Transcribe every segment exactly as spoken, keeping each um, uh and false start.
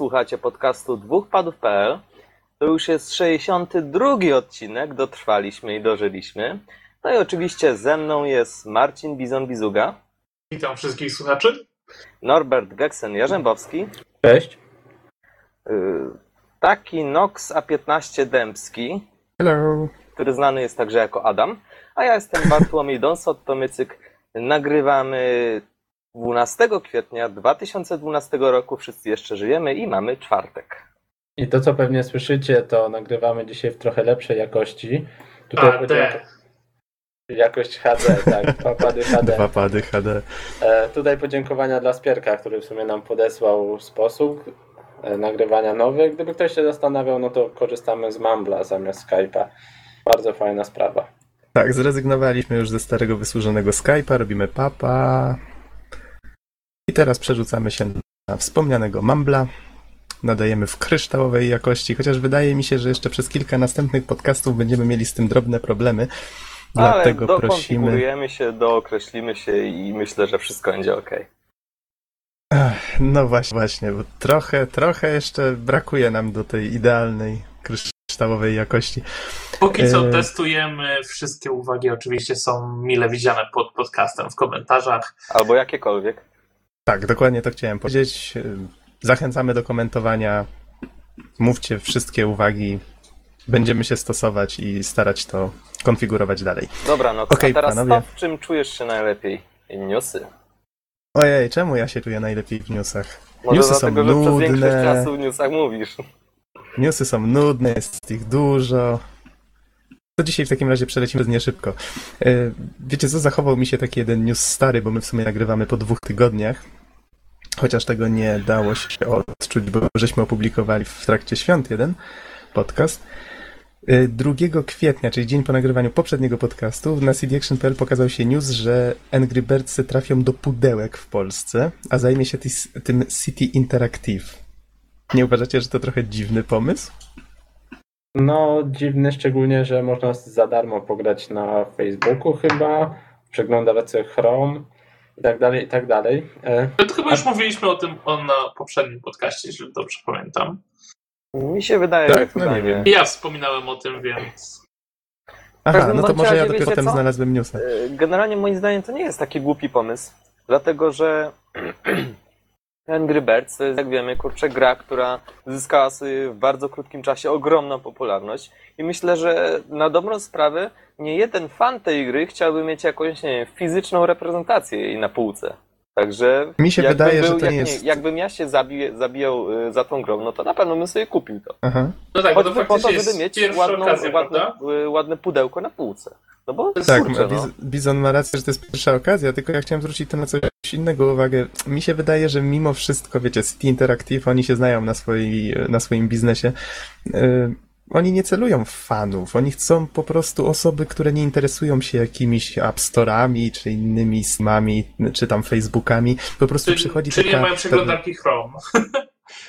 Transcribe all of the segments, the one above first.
Słuchacie podcastu dwóch padów kropka p l. To już jest sześćdziesiąty drugi odcinek, dotrwaliśmy i dożyliśmy. No i oczywiście ze mną jest Marcin Bizon Bizuga. Witam wszystkich słuchaczy. Norbert Geksen Jarzębowski. Cześć. Taki Nox A piętnaście Dębski. Hello. Który znany jest także jako Adam. A ja jestem Bartłomiej Donsot, Tomycyk. Nagrywamy dwunastego kwietnia dwa tysiące dwunastego roku. Wszyscy jeszcze żyjemy i mamy czwartek. I to, co pewnie słyszycie, to nagrywamy dzisiaj w trochę lepszej jakości. Tutaj podziękuję. Jakość H D, tak. Dwa pady H D. Dwa pady H D. E, tutaj podziękowania dla Spierka, który w sumie nam podesłał sposób e, nagrywania nowych. Gdyby ktoś się zastanawiał, no to korzystamy z Mumbla zamiast Skype'a. Bardzo fajna sprawa. Tak, zrezygnowaliśmy już ze starego, wysłużonego Skype'a, robimy papa. I teraz przerzucamy się na wspomnianego Mumbla. Nadajemy w kryształowej jakości, chociaż wydaje mi się, że jeszcze przez kilka następnych podcastów będziemy mieli z tym drobne problemy. Dlatego ale dokonfigurujemy się, dookreślimy się i myślę, że wszystko będzie ok. Ach, no właśnie, właśnie, bo trochę, trochę jeszcze brakuje nam do tej idealnej, kryształowej jakości. Póki co e... testujemy, wszystkie uwagi oczywiście są mile widziane pod podcastem, w komentarzach. Albo jakiekolwiek. Tak, dokładnie to chciałem powiedzieć. Zachęcamy do komentowania, mówcie wszystkie uwagi. Będziemy się stosować i starać to konfigurować dalej. Dobra, no to okay, a teraz panowie, w czym czujesz się najlepiej? Newsy. Ojej, czemu ja się czuję najlepiej w newsach? Może newsy dlatego, są że nudne. Przez większość czasu w newsach mówisz. Newsy są nudne, jest ich dużo. To dzisiaj w takim razie przelecimy z nie szybko. Wiecie co, zachował mi się taki jeden news stary, bo my w sumie nagrywamy po dwóch tygodniach. Chociaż tego nie dało się odczuć, bo żeśmy opublikowali w trakcie świąt jeden podcast. drugiego kwietnia, czyli dzień po nagrywaniu poprzedniego podcastu, na C D Action kropka p l pokazał się news, że Angry Birds trafią do pudełek w Polsce, a zajmie się ty, tym City Interactive. Nie uważacie, że to trochę dziwny pomysł? No, dziwny, szczególnie, że można za darmo pograć na Facebooku chyba, przeglądać sobie Chrome i tak dalej, i tak dalej. No to chyba już a... mówiliśmy o tym on na poprzednim podcaście, jeżeli dobrze pamiętam. Mi się wydaje, tak, że no chyba nie wiem. Ja wspominałem o tym, więc... Aha, no to może ja dopiero potem znalazłem newsa. Generalnie moim zdaniem to nie jest taki głupi pomysł, dlatego że Angry Birds to jest, jak wiemy, kurczę, gra, która zyskała sobie w bardzo krótkim czasie ogromną popularność i myślę, że na dobrą sprawę nie jeden fan tej gry chciałby mieć jakąś, nie wiem, fizyczną reprezentację jej na półce. Także mi się wydaje, był, że to jak, nie jest... Jakbym ja się zabij, zabijał za tą grą, no to na pewno bym sobie kupił to. Aha. No tak, bo to po to, żeby mieć ładną, okazję, ładne, ładne pudełko na półce. No bo tak, kurczę, no. Bizon ma rację, że to jest pierwsza okazja, tylko ja chciałem zwrócić to na coś innego uwagę. Mi się wydaje, że mimo wszystko, wiecie, City Interactive, oni się znają na, swoi, na swoim biznesie. Yy, oni nie celują w fanów, oni chcą po prostu osoby, które nie interesują się jakimiś App Store'ami, czy innymi smami, czy tam Facebookami. Po prostu czyli, przychodzi czyli taka... Czyli nie mają przeglądarki ta... Chrome.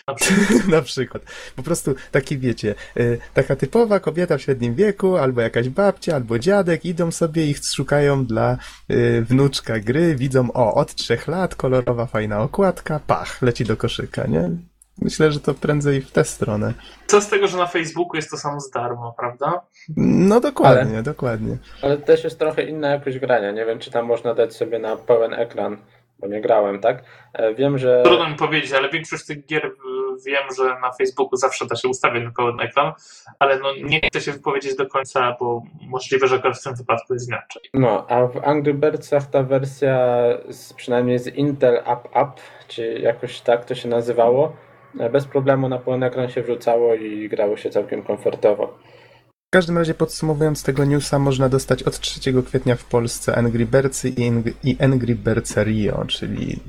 Na przykład. Na przykład. Po prostu taki, wiecie, y, taka typowa kobieta w średnim wieku, albo jakaś babcia, albo dziadek, idą sobie i szukają dla y, wnuczka gry, widzą, o, od trzech lat, kolorowa, fajna okładka, pach, leci do koszyka, nie? Myślę, że to prędzej w tę stronę. Co z tego, że na Facebooku jest to samo z darmo, prawda? No dokładnie, ale, dokładnie. Ale też jest trochę inna jakość grania. Nie wiem, czy tam można dać sobie na pełen ekran, bo nie grałem, tak? Wiem, że... Trudno mi powiedzieć, ale większość tych gier wiem, że na Facebooku zawsze da się ustawić na pełen ekran, ale no nie chcę się wypowiedzieć do końca, bo możliwe, że w tym wypadku jest inaczej. No, a w Angry Birdsach ta wersja, z, przynajmniej z Intel AppUp, czy jakoś tak to się nazywało, bez problemu na pełen ekran się wrzucało i grało się całkiem komfortowo. W każdym razie, podsumowując tego newsa, można dostać od trzeciego kwietnia w Polsce Angry Birdsy i, i Angry Birds Rio, czyli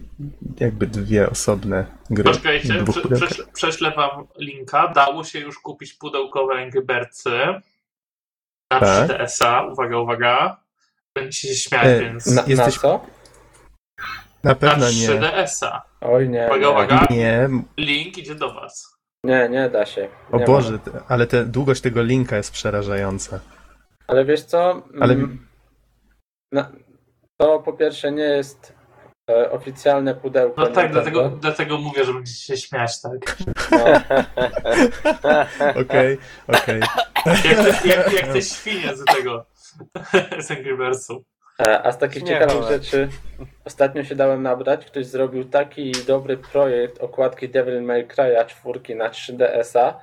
jakby dwie osobne gry. Poczekajcie, prześlę, prześlę wam linka. Dało się już kupić pudełkowe Angry Birdsy na trzy D S-a. Uwaga, uwaga. Będziecie się śmiać, e, więc... Na, jesteś... na co? Na pewno nie. Na trzy D S-a. Oj nie, uwaga, nie. Uwaga. Nie. Link idzie do was. Nie, nie da się. Nie o Boże, te, ale te, długość tego linka jest przerażająca. Ale wiesz co? Ale... No, to po pierwsze nie jest e, oficjalne pudełko. No tak, dlatego, dlatego mówię, że będziecie się śmiać, tak? Okej, okej. Jak te świnie z tego, z Angry Birdsów. A z takich ciekawych rzeczy ostatnio się dałem nabrać. Ktoś zrobił taki dobry projekt okładki Devil May Cry'a czwórki na trzy D S a,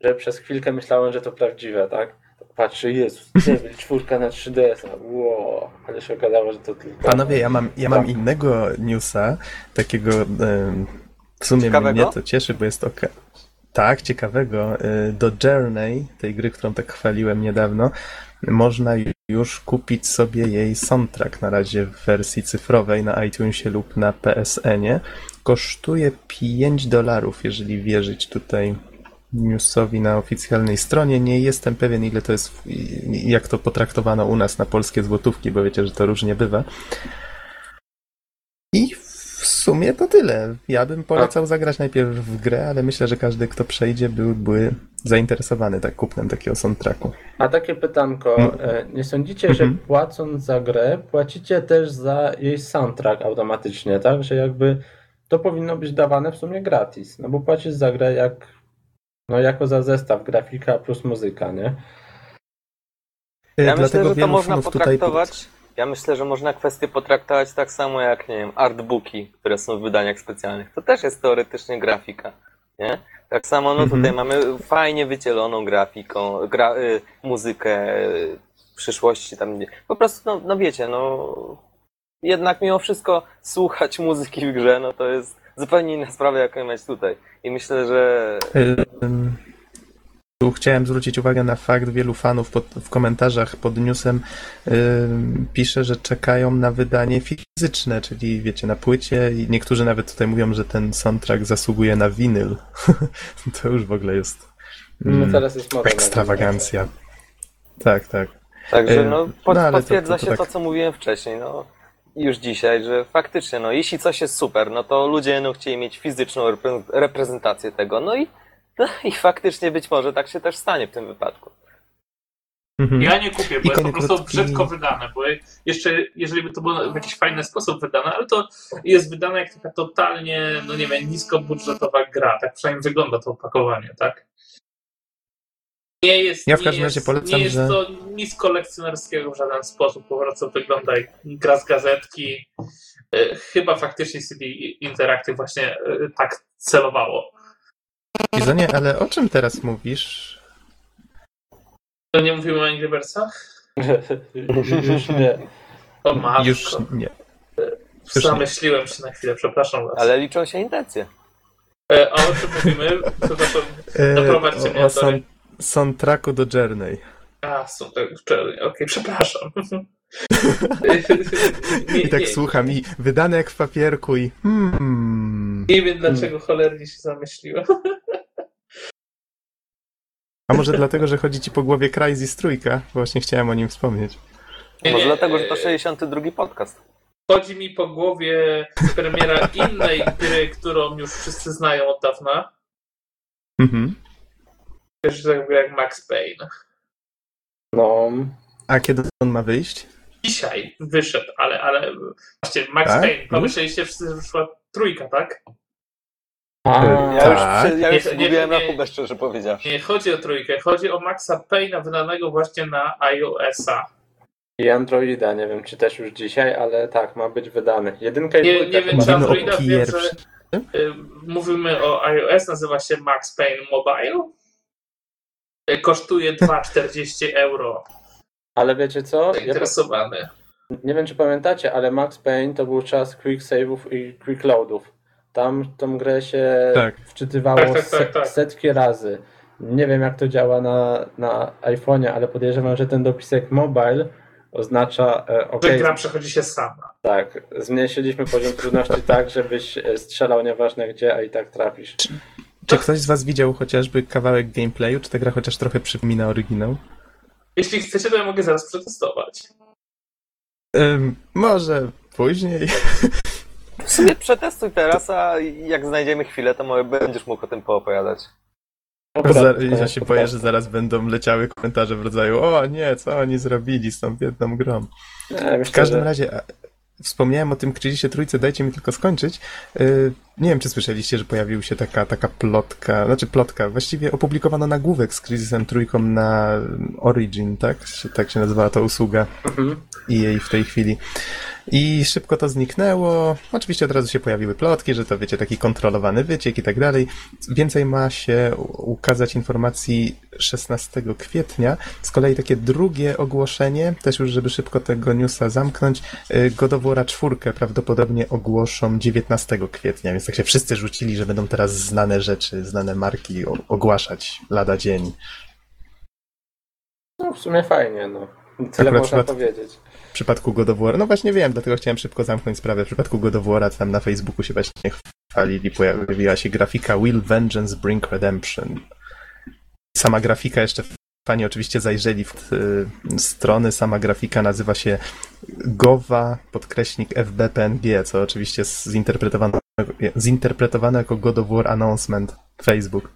że przez chwilkę myślałem, że to prawdziwe, tak? Patrzę, Jezus, Devil czwórka na trzy D S a, wow, ale się okazało, że to tylko... Panowie, ja mam, ja mam tak. innego newsa, takiego w sumie ciekawego? Mnie to cieszy, bo jest ok. Tak, ciekawego. Do Journey, tej gry, którą tak chwaliłem niedawno, można już kupić sobie jej soundtrack na razie w wersji cyfrowej na iTunesie lub na P S N ie. Kosztuje pięć dolarów, jeżeli wierzyć tutaj newsowi na oficjalnej stronie. Nie jestem pewien, ile to jest, jak to potraktowano u nas na polskie złotówki, bo wiecie, że to różnie bywa. I w sumie to tyle. Ja bym polecał A. zagrać najpierw w grę, ale myślę, że każdy, kto przejdzie, byłby zainteresowany tak kupnem takiego soundtracku. A takie pytanko. No. Nie sądzicie, że mm-hmm. płacąc za grę, płacicie też za jej soundtrack automatycznie, tak? Że jakby to powinno być dawane w sumie gratis. No bo płacisz za grę jak, no jako za zestaw grafika plus muzyka, nie? Ja Dlatego myślę, że to można potraktować... Tutaj... Ja myślę, że można kwestię potraktować tak samo jak, nie wiem, artbooki, które są w wydaniach specjalnych. To też jest teoretycznie grafika, nie? Tak samo, no tutaj mm-hmm. mamy fajnie wycieloną grafiką, gra, y, muzykę y, w przyszłości tam. Po prostu, no, no wiecie, no jednak mimo wszystko słuchać muzyki w grze, no to jest zupełnie inna sprawa, jaką mieć tutaj. I myślę, że... Tu chciałem zwrócić uwagę na fakt, wielu fanów pod, w komentarzach pod newsem yy, pisze, że czekają na wydanie fizyczne, czyli wiecie, na płycie i niektórzy nawet tutaj mówią, że ten soundtrack zasługuje na winyl. To już w ogóle jest mm, no teraz jest ekstrawagancja. Na winyl, tak, tak. Także no, pod, no, potwierdza to, to, to się tak. to, co mówiłem wcześniej, no już dzisiaj, że faktycznie, no jeśli coś jest super, no to ludzie będą chcieli mieć fizyczną repre- reprezentację tego, no i No i faktycznie być może tak się też stanie w tym wypadku. Ja nie kupię, bo jest po prostu brzydko wydane, bo jeszcze, jeżeli by to było w jakiś fajny sposób wydane, ale to jest wydane jak taka totalnie, no nie wiem, niskobudżetowa gra, tak przynajmniej wygląda to opakowanie, tak? Nie jest, ja w każdym razie polecam, nie jest że... to nic kolekcjonerskiego w żaden sposób, po prostu wygląda jak gra z gazetki. Chyba faktycznie C D Interactive właśnie tak celowało. Bizonie, ale o czym teraz mówisz? To nie mówimy o Angry Birdsach? Już nie. O matko. Już nie. Już Zamyśliłem nie. się na chwilę, przepraszam was. Ale liczą się intencje. E, a o czym mówimy? Przepraszam, doprowadźcie e, mnie do... O soundtracku do Journey. A, soundtracku do Journey, okej, okay, przepraszam. nie, I tak nie. słucham i wydane jak w papierku i... Hmm. Nie wiem dlaczego cholernie się zamyśliłem. A może dlatego, że chodzi ci po głowie Crysis trójka? Właśnie chciałem o nim wspomnieć. Nie, może nie, dlatego, że to sześćdziesiąty drugi podcast. Chodzi mi po głowie premiera innej gry, którą już wszyscy znają od dawna. Mhm. Wiesz, tak jak Max Payne. No... A kiedy on ma wyjść? Dzisiaj wyszedł, ale, ale właśnie Max tak? Payne, pomyśleliście wszyscy, że wyszła trójka, tak? A, ja tak. już, ja już nie, mówiłem nie, na kubę, szczerze powiedziawszy. Nie chodzi o trójkę, chodzi o Maxa Payne'a wydanego właśnie na iOS-a. I Androida, nie wiem czy też już dzisiaj, ale tak, ma być wydany. Jedynka i nie, nie wiem czy Androida, wiem, że y, mówimy o iOS, nazywa się Max Payne Mobile. Y, kosztuje dwa czterdzieści euro. Ale wiecie co? Zainteresowany. Ja, nie wiem czy pamiętacie, ale Max Payne to był czas quick save'ów i quick loadów. Tam tą grę się tak. wczytywało tak, tak, tak, tak. setki razy. Nie wiem jak to działa na, na iPhone'ie, ale podejrzewam, że ten dopisek mobile oznacza... E, okay, że gra przechodzi się sama. Tak. Zmniejszyliśmy poziom trudności tak, żebyś strzelał nieważne gdzie, a i tak trafisz. Czy, czy ktoś z was widział chociażby kawałek gameplayu? Czy ta gra chociaż trochę przypomina oryginał? Jeśli chcecie, to ja mogę zaraz przetestować. Ym, może później. W sumie przetestuj teraz, a jak znajdziemy chwilę, to może będziesz mógł o tym poopowiadać. Ja się boję, że zaraz będą leciały komentarze w rodzaju o nie, co oni zrobili z tą biedną grą. W każdym razie Wspomniałem o tym Krzyżisie Trójce, dajcie mi tylko skończyć. Nie wiem, czy słyszeliście, że pojawiła się taka, taka plotka, znaczy plotka, właściwie opublikowano nagłówek z Krzyżisem Trójką na Origin, tak? Tak się nazywała ta usługa i jej w tej chwili. I szybko to zniknęło. Oczywiście od razu się pojawiły plotki, że to, wiecie, taki kontrolowany wyciek i tak dalej. Więcej ma się ukazać informacji szesnastego kwietnia. Z kolei takie drugie ogłoszenie, też już żeby szybko tego newsa zamknąć, God of War czwórkę prawdopodobnie ogłoszą dziewiętnastego kwietnia, więc tak się wszyscy rzucili, że będą teraz znane rzeczy, znane marki ogłaszać lada dzień. No w sumie fajnie, no. Tyle można przykład... powiedzieć. W przypadku God of War, no właśnie wiem, dlatego chciałem szybko zamknąć sprawę. W przypadku God of War tam na Facebooku się właśnie chwalili, pojawiła się grafika Will Vengeance Bring Redemption. Sama grafika, jeszcze fani oczywiście zajrzeli w y, strony, sama grafika nazywa się Gowa podkreśnik F B P N G, co oczywiście zinterpretowane, zinterpretowane jako God of War Announcement Facebook.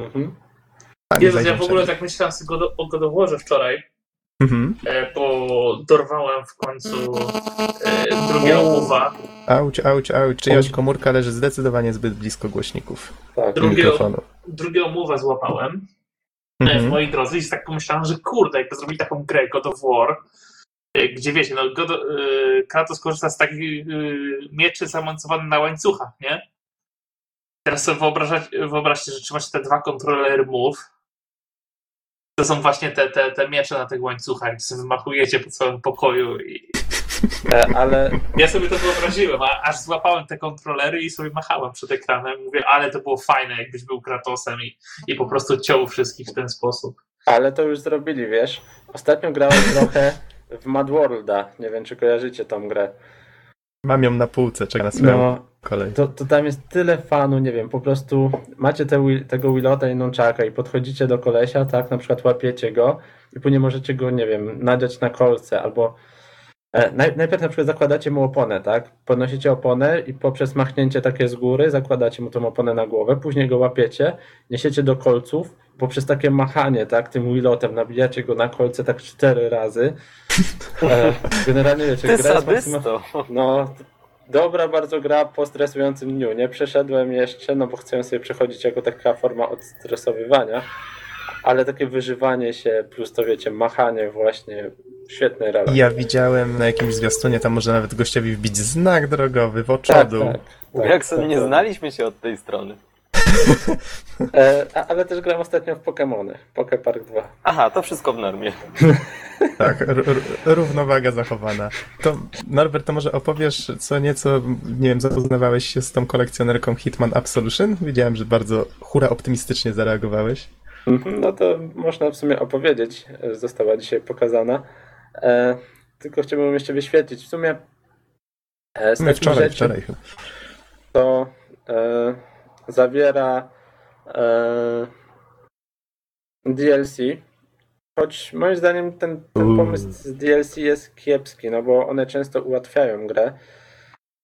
Mhm. Jezus, ja w ogóle wszędzie. Tak myślałem o God of Warze wczoraj. Mhm. Bo dorwałem w końcu e, drugie obuwa. Auć, auć, auć. Czyjaś komórka leży zdecydowanie zbyt blisko głośników. Tak, drugie, drugie obuwa złapałem. Mhm. W mojej drodze i tak pomyślałem, że kurde, jakby zrobili taką grę God of War, gdzie wiecie, no God, y, Kratos korzysta z takich y, mieczy zamontowanych na łańcuchach, nie? Teraz sobie wyobraźcie, że trzymacie te dwa kontrolery Move. To są właśnie te, te, te miecze na tych łańcuchach, gdzie sobie wymachujecie po całym pokoju. I... ale ja sobie to wyobraziłem, a aż złapałem te kontrolery i sobie machałem przed ekranem. Mówię, ale to było fajne, jakbyś był Kratosem i, i po prostu ciął wszystkich w ten sposób. Ale to już zrobili, wiesz. Ostatnio grałem trochę w Mad Worlda. Nie wiem, czy kojarzycie tą grę. Mam ją na półce, czeka na swoją no, kolej. To, to tam jest tyle fanu, nie wiem, po prostu macie te, tego Willota i nunchaka i podchodzicie do kolesia, tak, na przykład łapiecie go i później możecie go, nie wiem, nadziać na kolce albo e, naj, najpierw na przykład zakładacie mu oponę, tak, podnosicie oponę i poprzez machnięcie takie z góry zakładacie mu tą oponę na głowę, później go łapiecie, niesiecie do kolców, poprzez takie machanie, tak, tym Willotem nabijacie go na kolce tak cztery razy. E, generalnie wiecie, gra jest maksymalna. No, dobra bardzo gra po stresującym dniu. Nie przeszedłem jeszcze, no bo chcę sobie przechodzić jako taka forma odstresowywania, ale takie wyżywanie się, plus to wiecie, machanie właśnie, świetny relacji. Ja widziałem na jakimś zwiastunie, tam może nawet gościowi wbić znak drogowy w oczadu. Tak, tak, tak, jak sobie tak, nie tak. Znaliśmy się od tej strony. e, a, ale też grałem ostatnio w Pokémony, Poké Park dwa. Aha, to wszystko w normie. Tak, r- r- równowaga zachowana. To Norbert, to może opowiesz co nieco, nie wiem, zapoznawałeś się z tą kolekcjonerką Hitman Absolution? Widziałem, że bardzo hura optymistycznie zareagowałeś. No to można w sumie opowiedzieć, została dzisiaj pokazana. E, tylko chciałbym jeszcze wyświetlić, w sumie e, z no, wczoraj, rzeczy, wczoraj chyba. To... E, zawiera e, D L C, choć moim zdaniem ten, ten pomysł z D L C jest kiepski, no bo one często ułatwiają grę.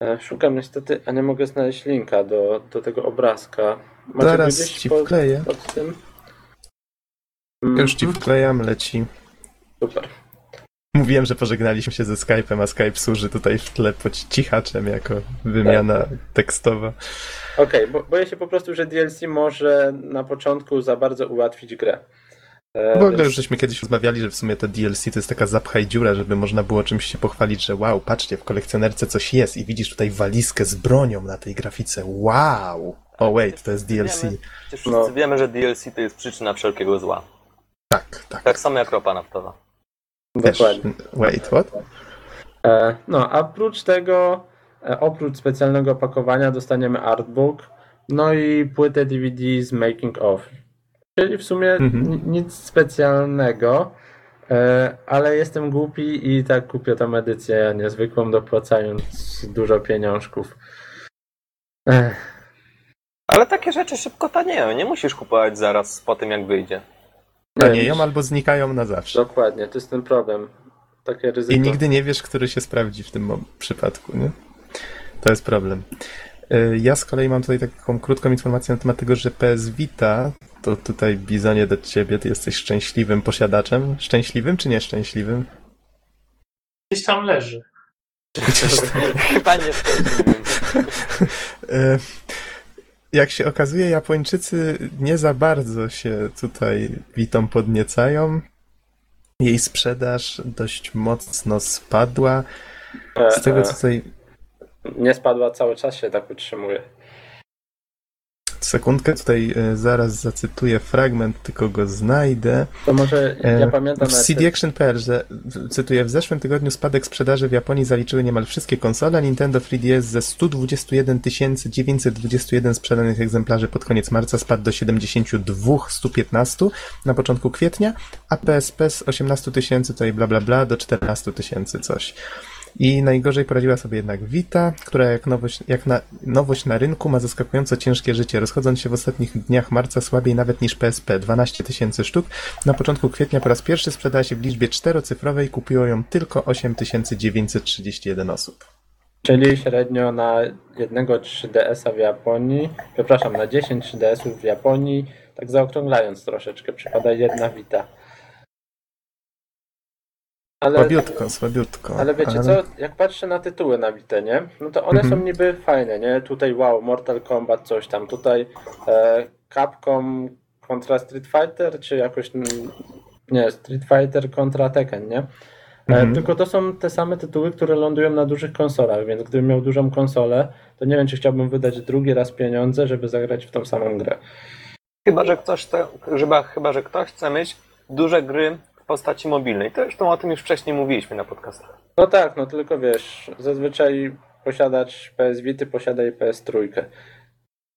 E, szukam niestety, a nie mogę znaleźć linka do, do tego obrazka. Macie zaraz ci pod, wkleję. Pod tym? Już ci wklejam, leci. Super. Mówiłem, że pożegnaliśmy się ze Skype'em, a Skype służy tutaj w tle pod cichaczem jako wymiana tak. tekstowa. Okej, okay, bo boję się po prostu, że D L C może na początku za bardzo ułatwić grę. E, w ogóle więc... już żeśmy kiedyś rozmawiali, że w sumie to D L C to jest taka zapchaj dziura, żeby można było czymś się pochwalić, że wow, patrzcie, w kolekcjonerce coś jest i widzisz tutaj walizkę z bronią na tej grafice. Wow! O oh, wait, to jest D L C. Wiemy, przecież wszyscy no. wiemy, że D L C to jest przyczyna wszelkiego zła. Tak, tak. Tak samo jak ropa naftowa. Dokładnie. Wait, what? No, a oprócz tego, oprócz specjalnego opakowania dostaniemy artbook, no i płytę D V D z making of. Czyli w sumie mm-hmm. nic specjalnego, ale jestem głupi i tak kupię tą edycję niezwykłą, dopłacając dużo pieniążków. Ale takie rzeczy szybko tanieją, nie musisz kupować zaraz po tym jak wyjdzie. Tanieją albo znikają na zawsze. Dokładnie, to jest ten problem. Takie ryzyko. I nigdy nie wiesz, który się sprawdzi w tym przypadku, nie? To jest problem. Ja z kolei mam tutaj taką krótką informację na temat tego, że P S Vita, to tutaj Bizonie do ciebie, ty jesteś szczęśliwym posiadaczem. Szczęśliwym czy nieszczęśliwym? Gdzieś tam leży. Chyba nie. Jak się okazuje, Japończycy nie za bardzo się tutaj Witą podniecają. Jej sprzedaż dość mocno spadła. Z tego co tutaj... Nie spadła, cały czas się tak utrzymuje. Sekundkę, tutaj zaraz zacytuję fragment, tylko go znajdę. To może ja pamiętam... W C D Action.pl, że, cytuję, w zeszłym tygodniu spadek sprzedaży w Japonii zaliczyły niemal wszystkie konsole. Nintendo trzy D S ze sto dwadzieścia jeden tysięcy dziewięćset dwadzieścia jeden sprzedanych egzemplarzy pod koniec marca spadł do siedemdziesiąt dwa tysiące sto piętnaście na początku kwietnia, a P S P z osiemnaście tysięcy, tutaj bla bla bla, do czternaście tysięcy coś. I najgorzej poradziła sobie jednak Vita, która jak nowość, jak na, nowość na rynku ma zaskakująco ciężkie życie, rozchodząc się w ostatnich dniach marca słabiej nawet niż P S P, dwanaście tysięcy sztuk. Na początku kwietnia po raz pierwszy sprzedała się w liczbie czterocyfrowej, kupiło ją tylko osiem tysięcy dziewięćset trzydzieści jeden osób. Czyli średnio na jednego trzy D S-a w Japonii, przepraszam, na dziesięć trzy D S-ów w Japonii, tak zaokrąglając troszeczkę, przypada jedna Vita. Ale, słabiutko, słabiutko. Ale wiecie ale... co, jak patrzę na tytuły na Witę, nie? No to one mhm. są niby fajne, nie? Tutaj wow, Mortal Kombat, coś tam. Tutaj e, Capcom kontra Street Fighter, czy jakoś... Nie, Street Fighter kontra Tekken, nie? E, mhm. Tylko to są te same tytuły, które lądują na dużych konsolach, więc gdybym miał dużą konsolę, to nie wiem, czy chciałbym wydać drugi raz pieniądze, żeby zagrać w tą samą grę. Chyba, że ktoś, te, chyba, chyba, że ktoś chce mieć duże gry w postaci mobilnej. To zresztą o tym już wcześniej mówiliśmy na podcastach. No tak, no tylko wiesz, zazwyczaj posiadacz P S Vity posiada i P S trzy.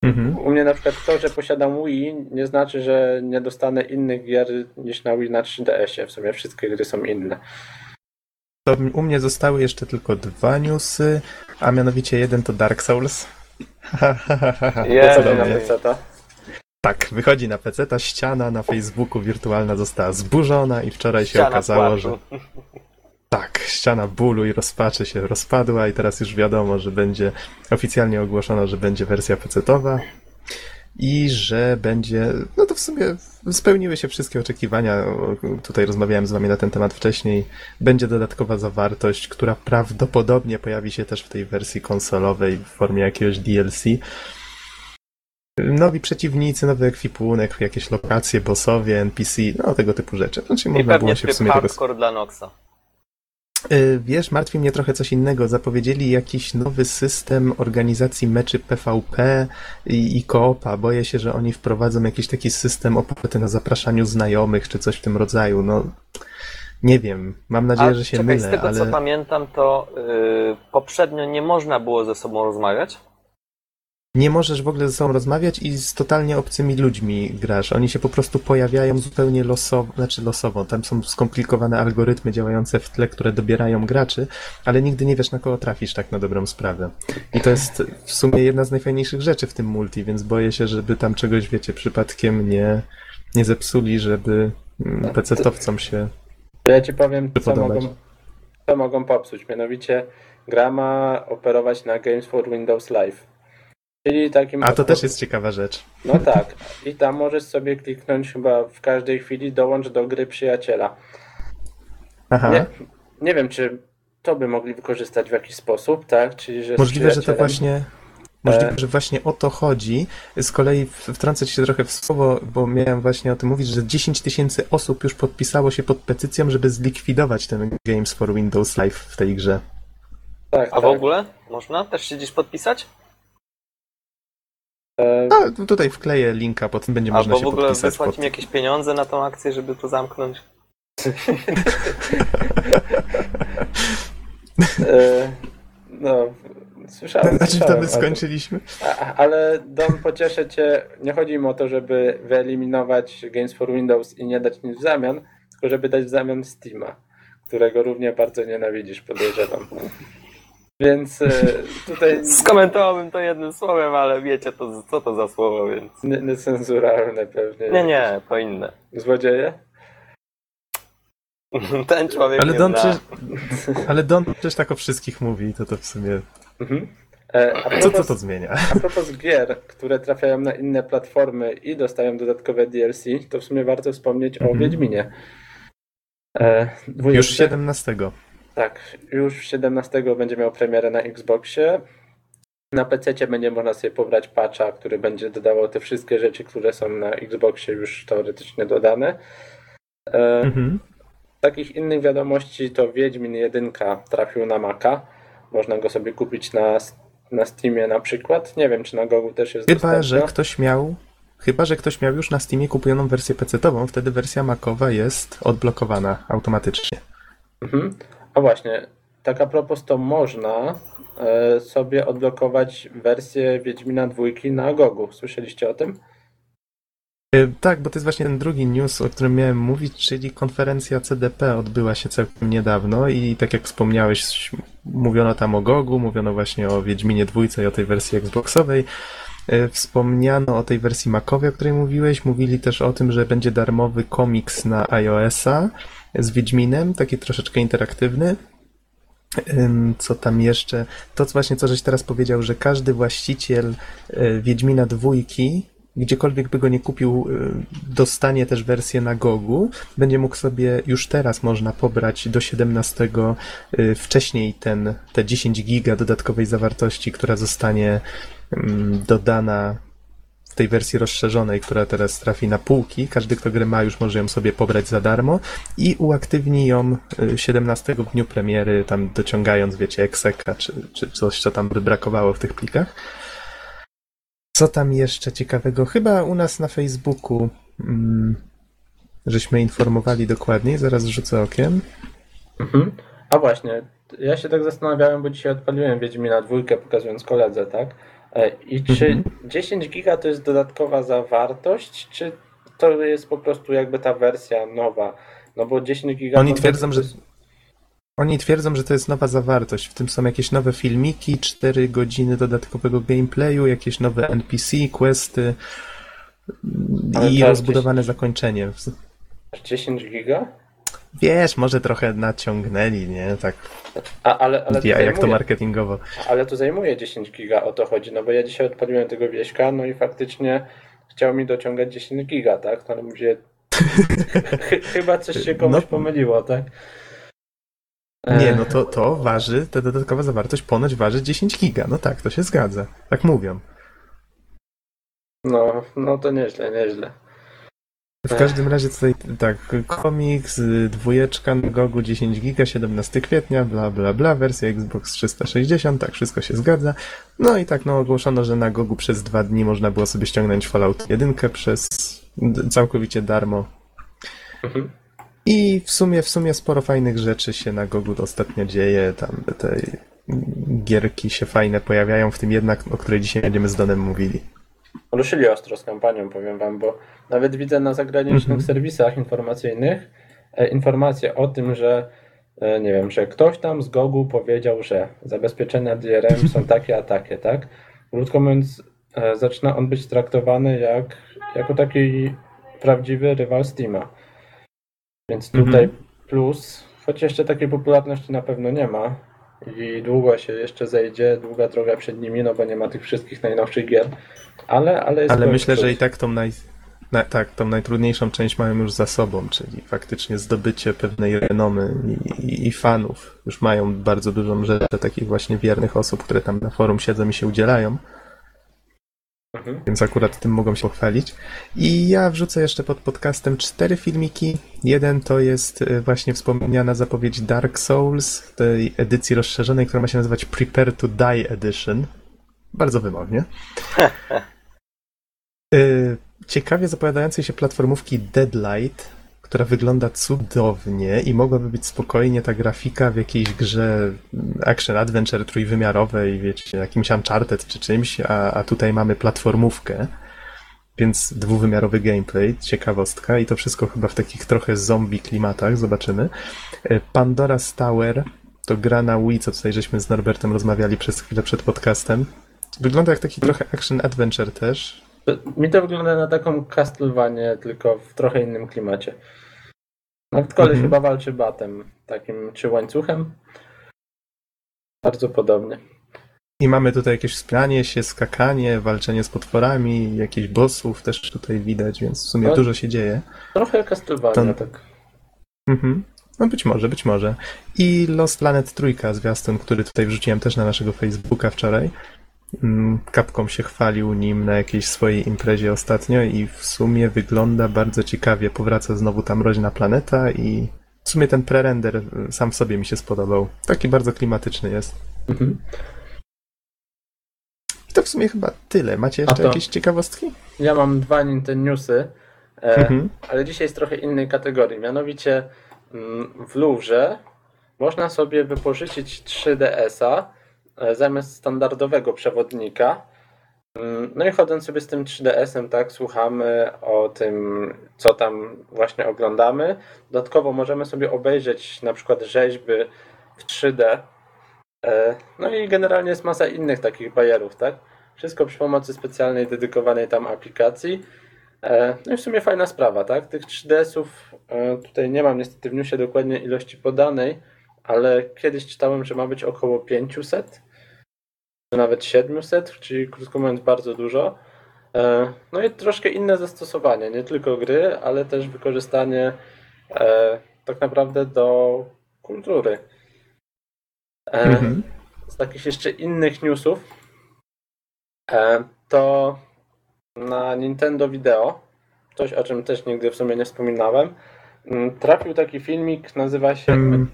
Mhm. U mnie na przykład to, że posiadam Wii, nie znaczy, że nie dostanę innych gier niż na Wii na trzy D S-ie. W sumie wszystkie gry są inne. To u mnie zostały jeszcze tylko dwa newsy, a mianowicie jeden to Dark Souls. Yeah. To na P C-ta. Tak, wychodzi na P C, ta ściana na Facebooku wirtualna została zburzona i wczoraj ściana się okazało, płaczu. Że... Tak, ściana bólu i rozpaczy się rozpadła i teraz już wiadomo, że będzie... Oficjalnie ogłoszono, że będzie wersja pecetowa i że będzie... No to w sumie spełniły się wszystkie oczekiwania. Tutaj rozmawiałem z wami na ten temat wcześniej. Będzie dodatkowa zawartość, która prawdopodobnie pojawi się też w tej wersji konsolowej w formie jakiegoś D L C. Nowi przeciwnicy, nowy ekwipunek, jakieś lokacje, bossowie, N P C, no tego typu rzeczy. Znaczy, można było się w sumie hardcore tego... dla Noxa. Yy, wiesz, martwi mnie trochę coś innego. Zapowiedzieli jakiś nowy system organizacji meczy P V P i, i koopa. Boję się, że oni wprowadzą jakiś taki system oparty na zapraszaniu znajomych czy coś w tym rodzaju. No, nie wiem. Mam nadzieję, A, że się czekaj, mylę. Z tego, ale... co pamiętam, to yy, poprzednio nie można było ze sobą rozmawiać. Nie możesz w ogóle ze sobą rozmawiać i z totalnie obcymi ludźmi grasz. Oni się po prostu pojawiają zupełnie losowo, znaczy losowo. Tam są skomplikowane algorytmy działające w tle, które dobierają graczy, ale nigdy nie wiesz, na kogo trafisz tak na dobrą sprawę. I to jest w sumie jedna z najfajniejszych rzeczy w tym multi, więc boję się, żeby tam czegoś, wiecie, przypadkiem nie, nie zepsuli, żeby pecetowcom się Ja ci powiem, co mogą, co mogą popsuć. Mianowicie gra ma operować na Games for Windows Live. Czyli takim A to też jest ciekawa rzecz. No tak. I tam możesz sobie kliknąć chyba w każdej chwili dołącz do gry przyjaciela. Aha. Nie, nie wiem, czy to by mogli wykorzystać w jakiś sposób, tak? Czyli, że Możliwe, że to właśnie... Możliwe, że właśnie o to chodzi. Z kolei wtrącę ci się trochę w słowo, bo miałem właśnie o tym mówić, że dziesięć tysięcy osób już podpisało się pod petycją, żeby zlikwidować ten Games for Windows Live w tej grze. Tak, A tak. w ogóle? Można też się gdzieś podpisać? No, tutaj wkleję linka, potem będzie można się podpisać. Albo w ogóle wysłać pod... mi jakieś pieniądze na tą akcję, żeby to zamknąć. No, słyszałem. Na czym to my skończyliśmy? Ale Dom, pocieszę cię, nie chodzi im o to, żeby wyeliminować Games for Windows i nie dać nic w zamian, tylko żeby dać w zamian Steama, którego równie bardzo nienawidzisz, podejrzewam. Więc tutaj... Skomentowałbym to jednym słowem, ale wiecie, to, co to za słowo, więc... Niecenzuralne pewnie. Nie, nie, to inne. Złodzieje? Ten człowiek ale nie Don zna. Przecież, ale Don przecież tak o wszystkich mówi, to to w sumie... Mhm. A propos, co, co to zmienia? A propos gier, które trafiają na inne platformy i dostają dodatkowe D L C, to w sumie warto wspomnieć mhm. o Wiedźminie. E, Już siedemnastego. Tak, już siedemnastego będzie miał premierę na Xboxie. Na P C będzie można sobie pobrać patcha, który będzie dodawał te wszystkie rzeczy, które są na Xboxie już teoretycznie dodane. E, mhm. Takich innych wiadomości to Wiedźmin jeden trafił na Maca. Można go sobie kupić na, na Steamie na przykład. Nie wiem, czy na Gogu też jest chyba, dostępna. Że ktoś miał, chyba, że ktoś miał już na Steamie kupioną wersję pecetową, wtedy wersja Macowa jest odblokowana automatycznie. Mhm. A właśnie, tak a propos, to można y, sobie odblokować wersję Wiedźmina dwójki na Gogu. Słyszeliście o tym? Y, tak, bo to jest właśnie ten drugi news, o którym miałem mówić, czyli konferencja C D P odbyła się całkiem niedawno i tak jak wspomniałeś, mówiono tam o Gogu, mówiono właśnie o Wiedźminie dwójce i o tej wersji Xboxowej. Y, wspomniano o tej wersji Macowej, o której mówiłeś. Mówili też o tym, że będzie darmowy komiks na iOS-a z Wiedźminem, taki troszeczkę interaktywny. Co tam jeszcze? To właśnie, co żeś teraz powiedział, że każdy właściciel Wiedźmina dwójki, gdziekolwiek by go nie kupił, dostanie też wersję na Gogu. Będzie mógł sobie, już teraz można pobrać do siedemnastego wcześniej ten, te dziesięć giga dodatkowej zawartości, która zostanie dodana w tej wersji rozszerzonej, która teraz trafi na półki. Każdy, kto grę ma, już może ją sobie pobrać za darmo i uaktywni ją siedemnastego w dniu premiery, tam dociągając, wiecie, ekseka czy, czy coś, co tam by brakowało w tych plikach. Co tam jeszcze ciekawego? Chyba u nas na Facebooku hmm, żeśmy informowali dokładniej, zaraz rzucę okiem. Mhm. A właśnie, ja się tak zastanawiałem, bo dzisiaj odpaliłem Wiedźmina dwójkę, pokazując koledze, tak? I czy mhm. dziesięć giga to jest dodatkowa zawartość, czy to jest po prostu jakby ta wersja nowa? No bo dziesięć giga... Oni twierdzą, że, oni twierdzą, że to jest nowa zawartość. W tym są jakieś nowe filmiki, cztery godziny dodatkowego gameplayu, jakieś nowe N P C, questy i rozbudowane zakończenie. dziesięć giga? Wiesz, może trochę naciągnęli, nie? Tak. A, ale, ale to ja, zajmuje, jak to marketingowo. Ale to zajmuje dziesięć giga, o to chodzi, no bo ja dzisiaj odpaliłem tego Wieśka, no i faktycznie chciał mi dociągać dziesięć giga, tak? No ale mówię, ch- chyba coś się komuś no, pomyliło, tak? Nie, no to, to waży, ta dodatkowa zawartość ponoć waży dziesięć giga, no tak, to się zgadza, tak mówią. No, no to nieźle, nieźle. W każdym razie tutaj tak, komiks, dwójeczka, Gogu dziesięć giga, siedemnastego kwietnia, bla bla bla, wersja Xbox trzysta sześćdziesiąt, tak, wszystko się zgadza. No i tak, no ogłoszono, że na Gogu przez dwa dni można było sobie ściągnąć Fallout jeden przez całkowicie darmo. Mhm. I w sumie, w sumie sporo fajnych rzeczy się na Gogu ostatnio dzieje, tam te gierki się fajne pojawiają, w tym jednak, o której dzisiaj będziemy z Donem mówili. Ruszyli ostro z kampanią, powiem wam, bo nawet widzę na zagranicznych mm-hmm. serwisach informacyjnych e, informacje o tym, że e, nie wiem, że ktoś tam z Gogu powiedział, że zabezpieczenia D R M są takie, a takie, tak? Krótko mówiąc, e, zaczyna on być traktowany jak, jako taki prawdziwy rywal Steama. Więc tutaj mm-hmm. plus, choć jeszcze takiej popularności na pewno nie ma i długo się jeszcze zejdzie, długa droga przed nimi, no bo nie ma tych wszystkich najnowszych gier. Ale, ale, jest ale myślę, że i tak tą, naj, na, tak tą najtrudniejszą część mają już za sobą, czyli faktycznie zdobycie pewnej renomy i, i, i fanów. Już mają bardzo dużą rzeszę takich właśnie wiernych osób, które tam na forum siedzą i się udzielają. Mhm. Więc akurat tym mogą się pochwalić. I ja wrzucę jeszcze pod podcastem cztery filmiki. Jeden to jest właśnie wspomniana zapowiedź Dark Souls, tej edycji rozszerzonej, która ma się nazywać Prepare to Die Edition. Bardzo wymownie. Ciekawie zapowiadającej się platformówki Deadlight, która wygląda cudownie i mogłaby być spokojnie ta grafika w jakiejś grze action adventure trójwymiarowej, wiecie, jakimś Uncharted czy czymś, a, a tutaj mamy platformówkę, więc dwuwymiarowy gameplay, ciekawostka i to wszystko chyba w takich trochę zombie klimatach, zobaczymy. Pandora's Tower to gra na Wii, co tutaj żeśmy z Norbertem rozmawiali przez chwilę przed podcastem. Wygląda jak taki trochę action adventure też. Mi to wygląda na taką Castlevanię, tylko w trochę innym klimacie. Nawet koleś mm-hmm. chyba walczy batem, takim czy łańcuchem. Bardzo podobnie. I mamy tutaj jakieś wspinanie się, skakanie, walczenie z potworami, jakichś bossów też tutaj widać, więc w sumie no, dużo się dzieje. Trochę Castlevania, to... tak. Mhm. No być może, być może. I Lost Planet trójka, zwiastun, który tutaj wrzuciłem też na naszego Facebooka wczoraj. Capcom się chwalił nim na jakiejś swojej imprezie ostatnio i w sumie wygląda bardzo ciekawie. Powraca znowu ta mroźna planeta i w sumie ten prerender sam w sobie mi się spodobał. Taki bardzo klimatyczny jest. Mhm. I to w sumie chyba tyle. Macie jeszcze to... jakieś ciekawostki? Ja mam dwa Nintendnewsy, e, mhm. ale dzisiaj jest trochę innej kategorii. Mianowicie w Louvre można sobie wypożyczyć trzy D S a zamiast standardowego przewodnika. No i chodząc sobie z tym trzy D S em, tak, słuchamy o tym, co tam właśnie oglądamy. Dodatkowo możemy sobie obejrzeć na przykład rzeźby w trzy D. No i generalnie jest masa innych takich bajerów, tak? Wszystko przy pomocy specjalnej, dedykowanej tam aplikacji. No i w sumie fajna sprawa, tak? Tych trzy D S ów tutaj nie mam niestety w newsie dokładnie ilości podanej, ale kiedyś czytałem, że ma być około pięćset, czy nawet siedemset, czyli krótko mówiąc bardzo dużo. No i troszkę inne zastosowanie, nie tylko gry, ale też wykorzystanie tak naprawdę do kultury. Mm-hmm. Z takich jeszcze innych newsów to na Nintendo Video, coś o czym też nigdy w sumie nie wspominałem, trafił taki filmik, nazywa się... Mm.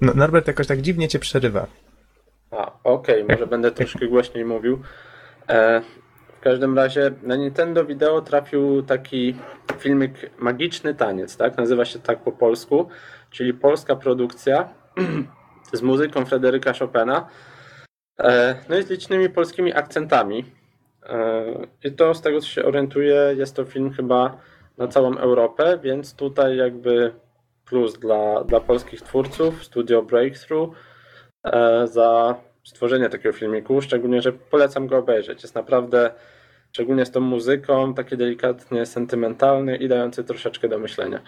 No, Norbert jakoś tak dziwnie cię przerywa. A, okej, okay, może będę troszkę głośniej mówił. E, w każdym razie na Nintendo Video trafił taki filmik Magiczny Taniec, tak? Nazywa się tak po polsku, czyli polska produkcja z muzyką Fryderyka Chopina, e, no i z licznymi polskimi akcentami. E, I to, z tego co się orientuję, jest to film chyba na całą Europę, więc tutaj jakby... plus dla, dla polskich twórców, Studio Breakthrough, e, za stworzenie takiego filmiku, szczególnie, że polecam go obejrzeć. Jest naprawdę, szczególnie z tą muzyką, taki delikatnie sentymentalny i dający troszeczkę do myślenia.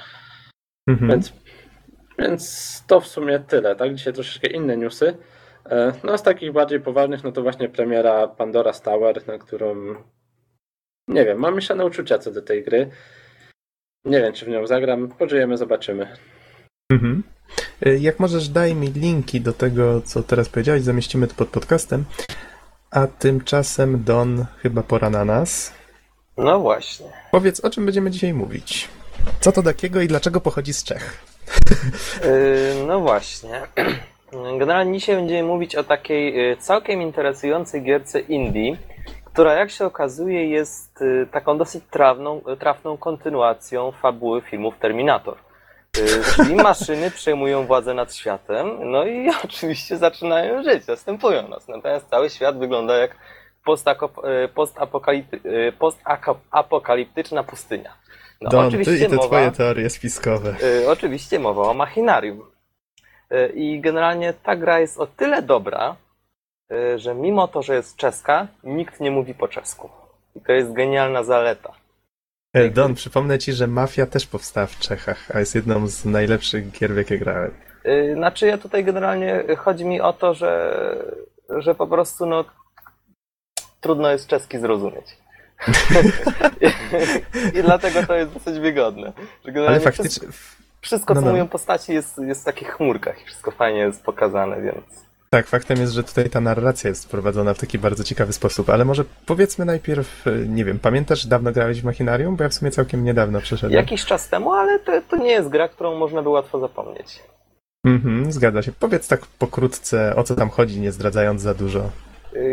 Mhm. Więc, więc to w sumie tyle, tak? Dzisiaj troszeczkę inne newsy. E, no z takich bardziej poważnych, no to właśnie premiera Pandora's Tower, na którą, nie wiem, mam mieszane uczucia co do tej gry. Nie wiem, czy w nią zagram. Pożyjemy, zobaczymy. Mhm. Jak możesz, daj mi linki do tego, co teraz powiedziałeś. Zamieścimy to pod podcastem. A tymczasem, Don, chyba pora na nas. No właśnie. Powiedz, o czym będziemy dzisiaj mówić. Co to takiego i dlaczego pochodzi z Czech? Yy, no właśnie. Generalnie dzisiaj będziemy mówić o takiej całkiem interesującej gierce indie, która, jak się okazuje, jest taką dosyć trafną, trafną kontynuacją fabuły filmów Terminator. Czyli maszyny przejmują władzę nad światem, no i oczywiście zaczynają żyć, zastępują nas. Natomiast cały świat wygląda jak postapokalipty- postapokaliptyczna pustynia. No, Don, oczywiście ty i te mowa, twoje teorie spiskowe. Oczywiście mowa o Machinarium. I generalnie ta gra jest o tyle dobra, że mimo to, że jest czeska, nikt nie mówi po czesku. I to jest genialna zaleta. Don, przypomnę ci, że Mafia też powstała w Czechach, a jest jedną z najlepszych gier, w jakie grałem. Znaczy ja tutaj generalnie chodzi mi o to, że, że po prostu no trudno jest czeski zrozumieć. I, I dlatego to jest dosyć wygodne. Że ale faktycznie... Wszystko, co no, no. mówią postaci jest, jest w takich chmurkach i wszystko fajnie jest pokazane, więc... Tak, faktem jest, że tutaj ta narracja jest prowadzona w taki bardzo ciekawy sposób, ale może powiedzmy najpierw, nie wiem, pamiętasz, dawno grałeś w Machinarium? Bo ja w sumie całkiem niedawno przeszedłem. Jakiś czas temu, ale to, to nie jest gra, którą można by łatwo zapomnieć. Mhm, zgadza się. Powiedz tak pokrótce, o co tam chodzi, nie zdradzając za dużo.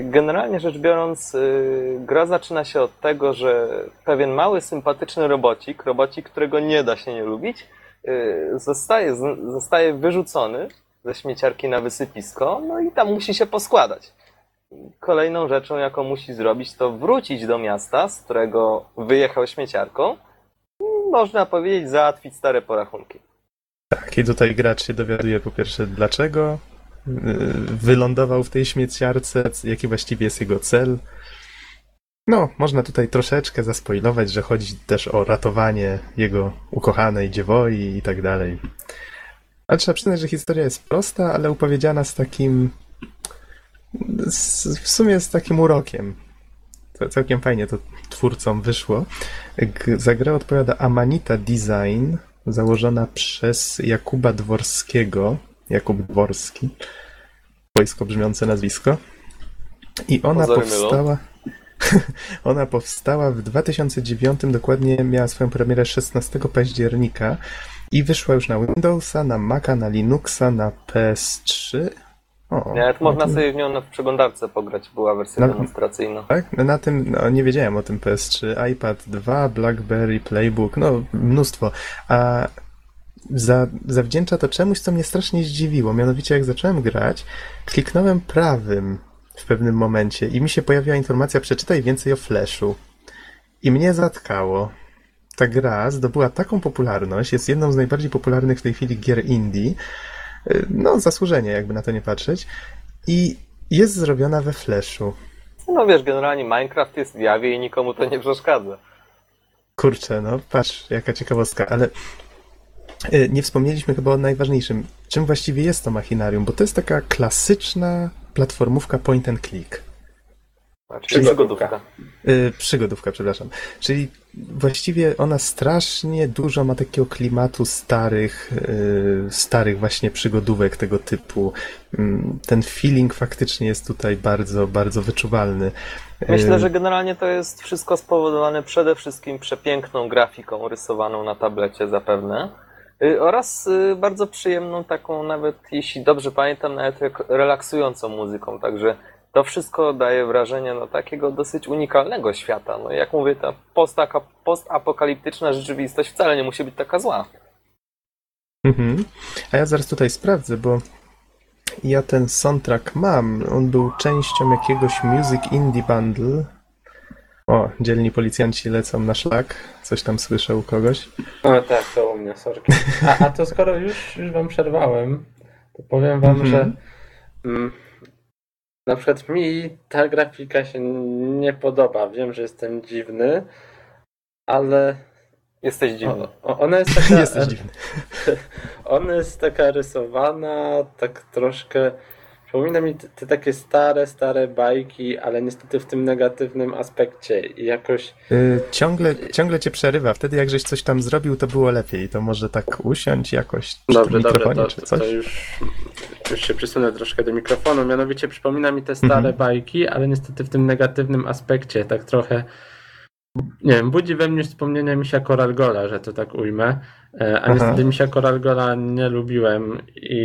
Generalnie rzecz biorąc, gra zaczyna się od tego, że pewien mały, sympatyczny robocik, robocik, którego nie da się nie lubić, zostaje, zostaje wyrzucony ze śmieciarki na wysypisko, no i tam musi się poskładać. Kolejną rzeczą, jaką musi zrobić, to wrócić do miasta, z którego wyjechał śmieciarką, można powiedzieć, załatwić stare porachunki. Tak, i tutaj gracz się dowiaduje po pierwsze, dlaczego wylądował w tej śmieciarce, jaki właściwie jest jego cel. No, można tutaj troszeczkę zaspoilować, że chodzi też o ratowanie jego ukochanej dziewoi i tak dalej. Ale trzeba przyznać, że historia jest prosta, ale upowiedziana z takim... Z, w sumie z takim urokiem. To całkiem fajnie to twórcom wyszło. Za grę odpowiada Amanita Design, założona przez Jakuba Dworskiego, Jakub Dworski, wojsko brzmiące nazwisko. I ona powstała, ona powstała w dwa tysiące dziewiątym, dokładnie miała swoją premierę szesnastego października i wyszła już na Windowsa, na Maca, na Linuxa, na P S trzy. O, nie, to można sobie w nią na przeglądarce pograć, była wersja na, demonstracyjna. Tak? Na tym, no, nie wiedziałem o tym P S trzy, iPad dwa, BlackBerry, Playbook, no mnóstwo. A za, zawdzięcza to czemuś, co mnie strasznie zdziwiło. Mianowicie jak zacząłem grać, kliknąłem prawym w pewnym momencie i mi się pojawiła informacja: przeczytaj więcej o Flashu. I mnie zatkało. Ta gra zdobyła taką popularność, jest jedną z najbardziej popularnych w tej chwili gier indie. No, zasłużenie, jakby na to nie patrzeć. I jest zrobiona we Flashu. No wiesz, generalnie Minecraft jest w jawie i nikomu to nie przeszkadza. Kurczę, no patrz, jaka ciekawostka, ale nie wspomnieliśmy chyba o najważniejszym. Czym właściwie jest to Machinarium? Bo to jest taka klasyczna platformówka point and click. Czyli przygodówka. Yy, przygodówka, przepraszam. Czyli właściwie ona strasznie dużo ma takiego klimatu starych, yy, starych właśnie przygodówek tego typu. Yy, ten feeling faktycznie jest tutaj bardzo, bardzo wyczuwalny. Yy. Myślę, że generalnie to jest wszystko spowodowane przede wszystkim przepiękną grafiką rysowaną na tablecie zapewne. Oraz bardzo przyjemną taką, nawet jeśli dobrze pamiętam, nawet relaksującą muzyką, także to wszystko daje wrażenie no, takiego dosyć unikalnego świata. No, jak mówię, ta post-aka, postapokaliptyczna rzeczywistość wcale nie musi być taka zła. Mhm. A ja zaraz tutaj sprawdzę, bo ja ten soundtrack mam, on był częścią jakiegoś Music Indie Bundle. O, dzielni policjanci lecą na szlak. Coś tam słyszę u kogoś. O tak, to u mnie, sorki. A, a to skoro już, już wam przerwałem, to powiem wam, mm-hmm. że mm, na przykład mi ta grafika się nie podoba. Wiem, że jestem dziwny, ale... Jesteś dziwny. O, ona jest taka... Jesteś dziwny. Ona jest taka rysowana, tak troszkę... Przypomina mi te, te takie stare, stare bajki, ale niestety w tym negatywnym aspekcie i jakoś... Yy, ciągle, ciągle cię przerywa. Wtedy jak żeś coś tam zrobił, to było lepiej. To może tak usiąść jakoś przy dobrze, tym mikrofonie, dobrze, to, czy coś? To już, już się przysunę troszkę do mikrofonu. Mianowicie przypomina mi te stare mhm. bajki, ale niestety w tym negatywnym aspekcie. Tak trochę, nie wiem, budzi we mnie wspomnienia Misia Koralgola, że to tak ujmę. A Aha. niestety Misia Koralgola nie lubiłem i...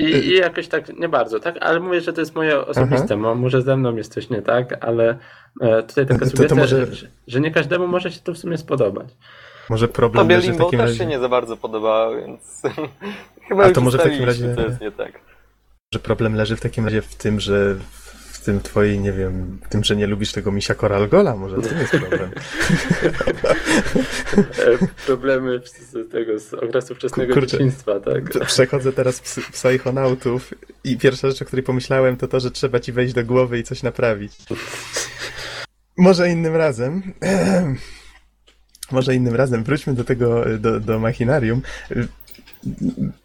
I, I jakoś tak, nie bardzo, tak? Ale mówię, że to jest moje osobiste, Aha. może ze mną jest coś nie tak, ale tutaj taka sugestia, to, to może... że, że nie każdemu może się to w sumie spodobać. Może problem Tobie Limbo takim też razie... się nie za bardzo podobało, więc chyba A już to może w takim razie to jest nie tak. Że problem leży w takim razie w tym, że w tym twojej, nie wiem, w tym, że nie lubisz tego Misia Koralgola, może to nie jest problem. Problemy z tego, z okresu wczesnego Kurczę, dzieciństwa, tak? Przechodzę teraz psychonautów i pierwsza rzecz, o której pomyślałem, to to, że trzeba ci wejść do głowy i coś naprawić. Może innym razem. Może innym razem. Wróćmy do tego, do, do Machinarium.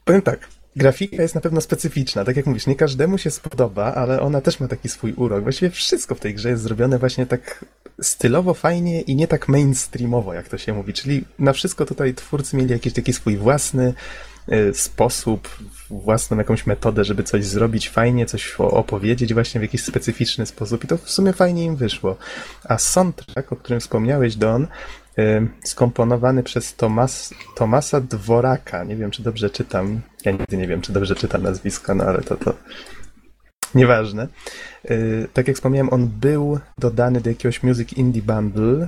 Powiem tak. Grafika jest na pewno specyficzna, tak jak mówisz, nie każdemu się spodoba, ale ona też ma taki swój urok. Właściwie wszystko w tej grze jest zrobione właśnie tak stylowo, fajnie i nie tak mainstreamowo, jak to się mówi. Czyli na wszystko tutaj twórcy mieli jakiś taki swój własny y, sposób, własną jakąś metodę, żeby coś zrobić fajnie, coś opowiedzieć właśnie w jakiś specyficzny sposób i to w sumie fajnie im wyszło. A soundtrack, o którym wspomniałeś, Don, skomponowany przez Tomas, Tomasa Dworaka. Nie wiem, czy dobrze czytam. Ja nigdy nie wiem, czy dobrze czytam nazwisko, no ale to to nieważne. Tak jak wspomniałem, on był dodany do jakiegoś Music Indie Bundle.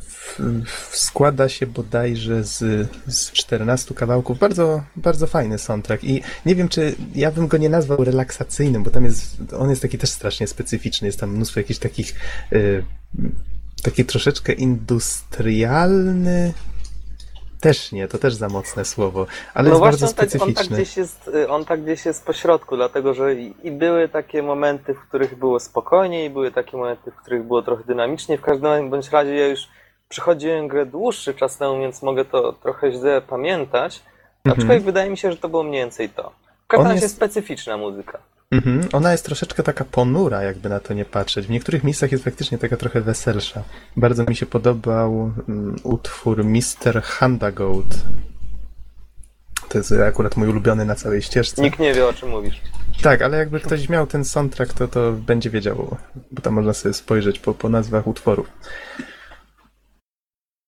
W, w, składa się bodajże z, z czternastu kawałków. Bardzo, bardzo fajny soundtrack i nie wiem, czy ja bym go nie nazwał relaksacyjnym, bo tam jest, on jest taki też strasznie specyficzny. Jest tam mnóstwo jakichś takich yy, taki troszeczkę industrialny, też nie, to też za mocne słowo, ale no jest bardzo specyficzny. On tak, on, tak gdzieś jest, on tak gdzieś jest po środku, dlatego że i były takie momenty, w których było spokojnie i były takie momenty, w których było trochę dynamicznie. W każdym bądź razie ja już przechodziłem grę dłuższy czas temu, więc mogę to trochę źle pamiętać, aczkolwiek mhm. wydaje mi się, że to było mniej więcej to. W każdym razie jest... specyficzna muzyka. Mhm. Ona jest troszeczkę taka ponura, jakby na to nie patrzeć. W niektórych miejscach jest faktycznie taka trochę weselsza. Bardzo mi się podobał um, utwór mister Handagoat. To jest akurat mój ulubiony na całej ścieżce. Nikt nie wie, o czym mówisz. Tak, ale jakby ktoś miał ten soundtrack, to, to będzie wiedział, bo tam można sobie spojrzeć po, po nazwach utworów.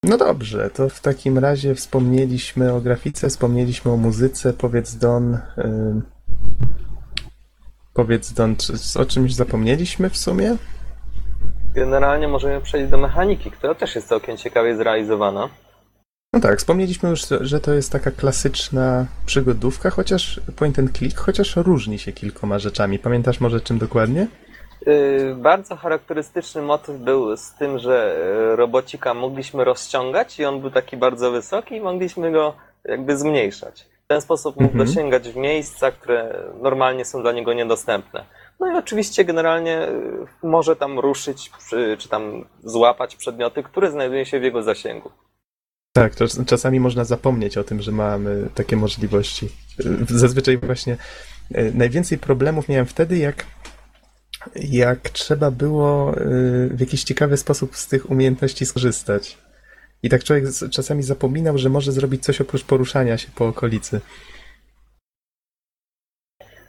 No dobrze, to w takim razie wspomnieliśmy o grafice, wspomnieliśmy o muzyce. Powiedz Don, yy, powiedz Don, czy o czymś zapomnieliśmy w sumie? Generalnie możemy przejść do mechaniki, która też jest całkiem ciekawie zrealizowana. No tak, wspomnieliśmy już, że to jest taka klasyczna przygodówka, chociaż point and click, chociaż różni się kilkoma rzeczami. Pamiętasz może czym dokładnie? Yy, bardzo charakterystyczny motyw był z tym, że robocika mogliśmy rozciągać i on był taki bardzo wysoki i mogliśmy go jakby zmniejszać. W ten sposób mógł mhm. dosięgać w miejsca, które normalnie są dla niego niedostępne. No i oczywiście generalnie może tam ruszyć czy tam złapać przedmioty, które znajdują się w jego zasięgu. Tak, czasami można zapomnieć o tym, że mamy takie możliwości. Zazwyczaj właśnie najwięcej problemów miałem wtedy, jak, jak trzeba było w jakiś ciekawy sposób z tych umiejętności skorzystać. I tak człowiek czasami zapominał, że może zrobić coś oprócz poruszania się po okolicy.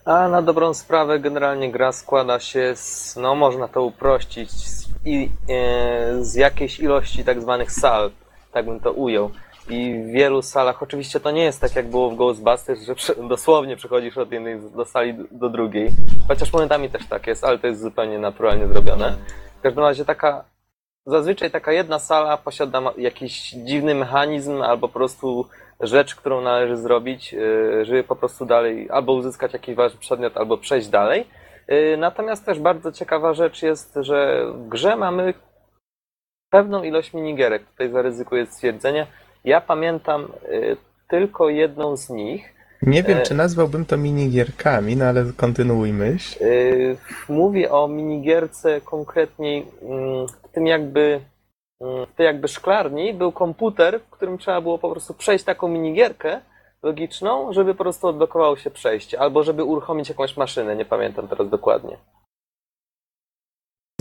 A na dobrą sprawę generalnie gra składa się z, no można to uprościć, z, i, e, z jakiejś ilości tak zwanych sal. Tak bym to ujął. I w wielu salach, oczywiście to nie jest tak jak było w Ghostbusters, że dosłownie przechodzisz od jednej do sali do drugiej. Chociaż momentami też tak jest, ale to jest zupełnie naturalnie zrobione. W każdym razie taka, zazwyczaj taka jedna sala posiada jakiś dziwny mechanizm albo po prostu rzecz, którą należy zrobić, żeby po prostu dalej albo uzyskać jakiś ważny przedmiot, albo przejść dalej. Natomiast też bardzo ciekawa rzecz jest, że w grze mamy pewną ilość minigierek, tutaj zaryzykuję stwierdzenie. Ja pamiętam y, tylko jedną z nich. Nie wiem, e, czy nazwałbym to minigierkami, no ale kontynuujmy. Y, mówię o minigierce konkretnie y, w tym jakby y, w tej jakby szklarni był komputer, w którym trzeba było po prostu przejść taką minigierkę logiczną, żeby po prostu odblokowało się przejście, albo żeby uruchomić jakąś maszynę, nie pamiętam teraz dokładnie.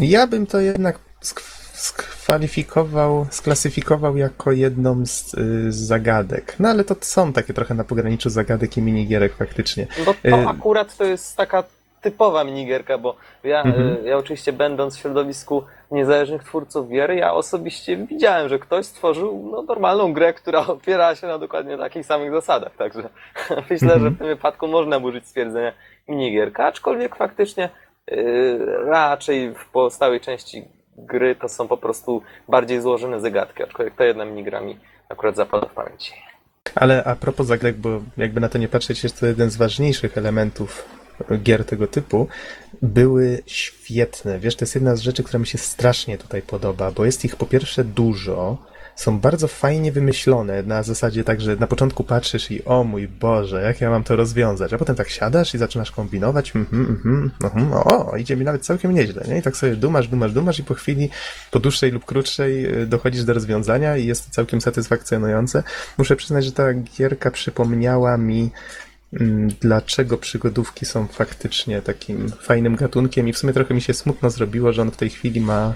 Ja bym to jednak sk- skwalifikował, sklasyfikował jako jedną z, y, z zagadek. No ale to są takie trochę na pograniczu zagadek i minigierek faktycznie. Bo to akurat to jest taka typowa minigierka, bo ja, mm-hmm. y, ja oczywiście będąc w środowisku niezależnych twórców gier, ja osobiście widziałem, że ktoś stworzył no, normalną grę, która opiera się na dokładnie takich samych zasadach. Także myślę, mm-hmm. że w tym wypadku można użyć stwierdzenia minigierka, aczkolwiek faktycznie y, raczej w pozostałej części gry to są po prostu bardziej złożone zagadki, aczkolwiek ta jedna minigra mi akurat zapadła w pamięci. Ale a propos zagadek, bo jakby na to nie patrzeć, jest to jeden z ważniejszych elementów gier tego typu, były świetne. Wiesz, to jest jedna z rzeczy, która mi się strasznie tutaj podoba, bo jest ich po pierwsze dużo, są bardzo fajnie wymyślone, na zasadzie tak, że na początku patrzysz i o mój Boże, jak ja mam to rozwiązać, a potem tak siadasz i zaczynasz kombinować, mhm, mhm, mhm, o, idzie mi nawet całkiem nieźle, nie? I tak sobie dumasz, dumasz, dumasz i po chwili, po dłuższej lub krótszej dochodzisz do rozwiązania i jest to całkiem satysfakcjonujące. Muszę przyznać, że ta gierka przypomniała mi, dlaczego przygodówki są faktycznie takim fajnym gatunkiem i w sumie trochę mi się smutno zrobiło, że on w tej chwili ma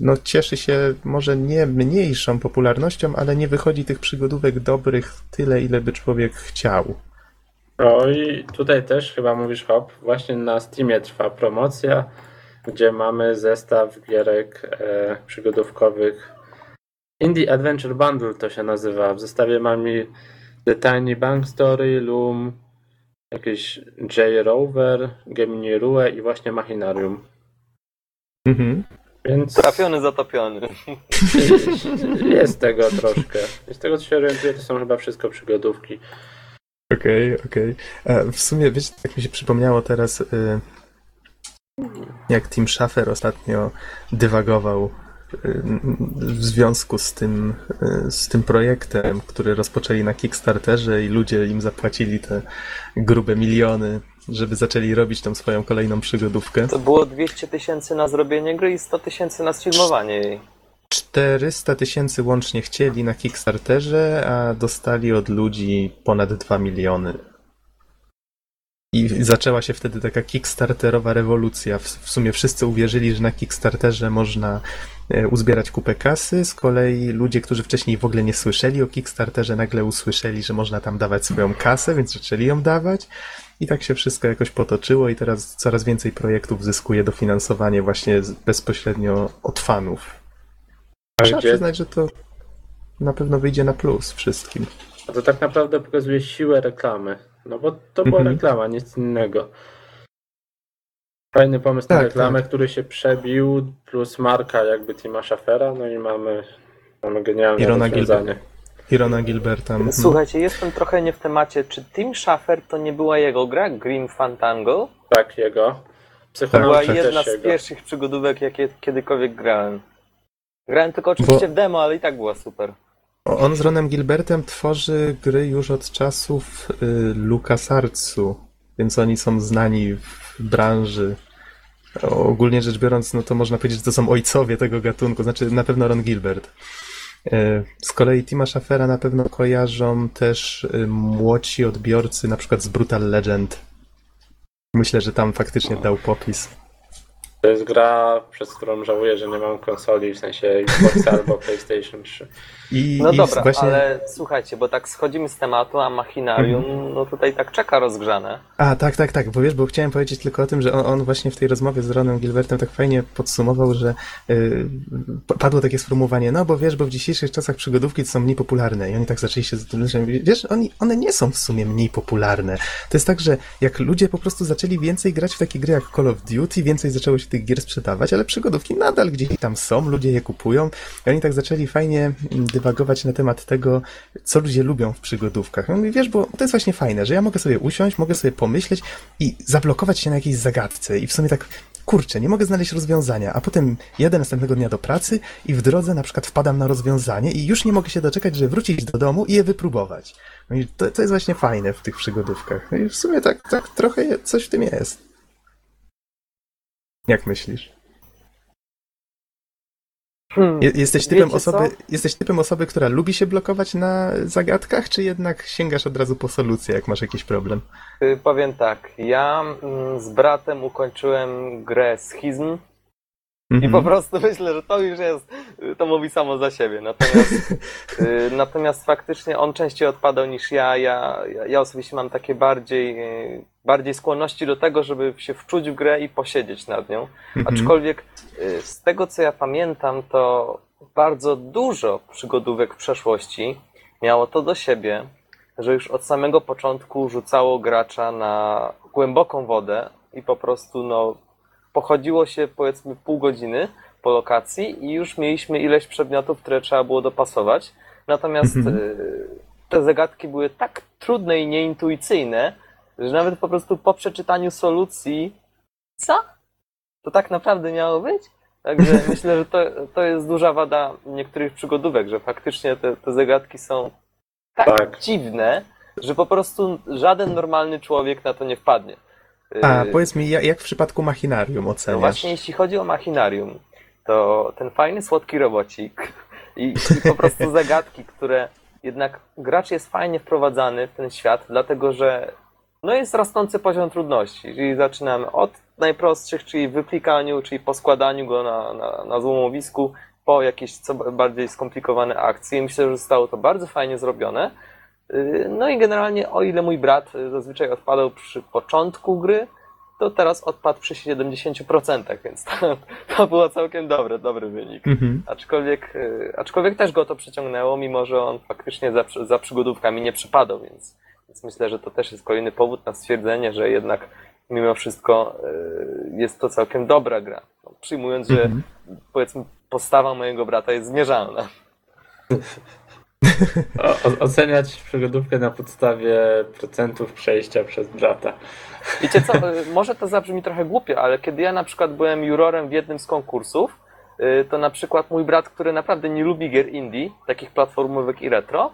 no cieszy się może nie mniejszą popularnością, ale nie wychodzi tych przygodówek dobrych tyle, ile by człowiek chciał. No i tutaj też chyba mówisz hop, właśnie na Steamie trwa promocja, gdzie mamy zestaw gierek e, przygodówkowych. Indie Adventure Bundle to się nazywa. W zestawie mamy The Tiny Bank Story, Loom, jakiś J-Rover, Gemini Rue i właśnie Machinarium. Mhm. Więc... Trafiony, zatopiony. Jest tego troszkę. Z tego co się orientuję, to są chyba wszystko przygodówki. Okej, okay, okej. Okay. W sumie, wiecie, tak mi się przypomniało teraz, jak Tim Schafer ostatnio dywagował w związku z tym, z tym projektem, który rozpoczęli na Kickstarterze i ludzie im zapłacili te grube miliony, żeby zaczęli robić tą swoją kolejną przygodówkę. To było dwieście tysięcy na zrobienie gry i sto tysięcy na sfilmowanie jej. czterysta tysięcy łącznie chcieli na Kickstarterze, a dostali od ludzi ponad dwa miliony. I zaczęła się wtedy taka kickstarterowa rewolucja. W, w sumie wszyscy uwierzyli, że na Kickstarterze można uzbierać kupę kasy. Z kolei ludzie, którzy wcześniej w ogóle nie słyszeli o Kickstarterze, nagle usłyszeli, że można tam dawać swoją kasę, więc zaczęli ją dawać. I tak się wszystko jakoś potoczyło i teraz coraz więcej projektów zyskuje dofinansowanie właśnie bezpośrednio od fanów. Trzeba przyznać, że to na pewno wyjdzie na plus wszystkim. A to tak naprawdę pokazuje siłę reklamy. No bo to była mhm. reklama, nic innego. Fajny pomysł tak, na reklamę, tak. który się przebił, plus marka jakby Tima Schafera, no i mamy, mamy genialne rozwiązanie. I Rona Gilberta. Słuchajcie, jestem trochę nie w temacie. Czy Tim Schafer to nie była jego gra? Grim Fandango? Tak, jego. Psychonauta była jedna z jego. pierwszych przygodówek, jakie kiedykolwiek grałem. Grałem tylko oczywiście bo... w demo, ale i tak była super. On z Ronem Gilbertem tworzy gry już od czasów y, LucasArtsu, więc oni są znani w branży. Ogólnie rzecz biorąc, no to można powiedzieć, że to są ojcowie tego gatunku, znaczy na pewno Ron Gilbert. Y, z kolei Tima Schafera na pewno kojarzą też y, młodsi odbiorcy, na przykład z Brutal Legend. Myślę, że tam faktycznie dał popis. To jest gra, przez którą żałuję, że nie mam konsoli, w sensie Xbox albo PlayStation trzy. I, no i dobra, właśnie... ale słuchajcie, bo tak schodzimy z tematu, a Machinarium mm. no tutaj tak czeka rozgrzane. A tak, tak, tak, bo wiesz, bo chciałem powiedzieć tylko o tym, że on, on właśnie w tej rozmowie z Ronem Gilbertem tak fajnie podsumował, że yy, padło takie sformułowanie, no bo wiesz, bo w dzisiejszych czasach przygodówki to są mniej popularne i oni tak zaczęli się zastanawiać, wiesz, oni, one nie są w sumie mniej popularne. To jest tak, że jak ludzie po prostu zaczęli więcej grać w takie gry jak Call of Duty, więcej zaczęło się tych gier sprzedawać, ale przygodówki nadal gdzieś tam są, ludzie je kupują i oni tak zaczęli fajnie dywagować na temat tego, co ludzie lubią w przygodówkach. I wiesz, bo to jest właśnie fajne, że ja mogę sobie usiąść, mogę sobie pomyśleć i zablokować się na jakiejś zagadce i w sumie tak, kurczę, nie mogę znaleźć rozwiązania, a potem jadę następnego dnia do pracy i w drodze na przykład wpadam na rozwiązanie i już nie mogę się doczekać, żeby wrócić do domu i je wypróbować. I to, to jest właśnie fajne w tych przygodówkach. I w sumie tak, tak trochę coś w tym jest. Jak myślisz? Hmm, jesteś typem osoby, jesteś typem osoby, która lubi się blokować na zagadkach, czy jednak sięgasz od razu po solucję, jak masz jakiś problem? Powiem tak, ja z bratem ukończyłem grę Schizm mm-hmm. i po prostu myślę, że to już jest, to mówi samo za siebie. Natomiast, natomiast faktycznie on częściej odpadał niż ja. Ja, ja osobiście mam takie bardziej... bardziej skłonności do tego, żeby się wczuć w grę i posiedzieć nad nią. Mhm. Aczkolwiek z tego, co ja pamiętam, to bardzo dużo przygodówek w przeszłości miało to do siebie, że już od samego początku rzucało gracza na głęboką wodę i po prostu no, pochodziło się powiedzmy pół godziny po lokacji i już mieliśmy ileś przedmiotów, które trzeba było dopasować. Natomiast mhm. te zagadki były tak trudne i nieintuicyjne, że nawet po prostu po przeczytaniu solucji, co? To tak naprawdę miało być? Także myślę, że to, to jest duża wada niektórych przygodówek, że faktycznie te, te zagadki są tak, tak dziwne, że po prostu żaden normalny człowiek na to nie wpadnie. A powiedz mi, jak w przypadku Machinarium oceniasz? No właśnie, jeśli chodzi o Machinarium, to ten fajny, słodki robocik i, i po prostu zagadki, które jednak gracz jest fajnie wprowadzany w ten świat, dlatego że no jest rosnący poziom trudności, czyli zaczynamy od najprostszych, czyli wyklikaniu, czyli poskładaniu go na, na, na złomowisku, po jakieś co bardziej skomplikowane akcje. Myślę, że zostało to bardzo fajnie zrobione. No i generalnie, o ile mój brat zazwyczaj odpadał przy początku gry, to teraz odpadł przy siedemdziesięciu procentach, więc to, to było całkiem dobre, dobry wynik. Mhm. Aczkolwiek, aczkolwiek też go to przyciągnęło, mimo że on faktycznie za, za przygodówkami nie przypadał, więc... Więc myślę, że to też jest kolejny powód na stwierdzenie, że jednak mimo wszystko jest to całkiem dobra gra. No, przyjmując, że mm-hmm. powiedzmy postawa mojego brata jest zmierzalna. O, oceniać przygodówkę na podstawie procentów przejścia przez brata. Wiecie co, może to zabrzmi trochę głupio, ale kiedy ja na przykład byłem jurorem w jednym z konkursów, to na przykład mój brat, który naprawdę nie lubi gier indie, takich platformówek i retro,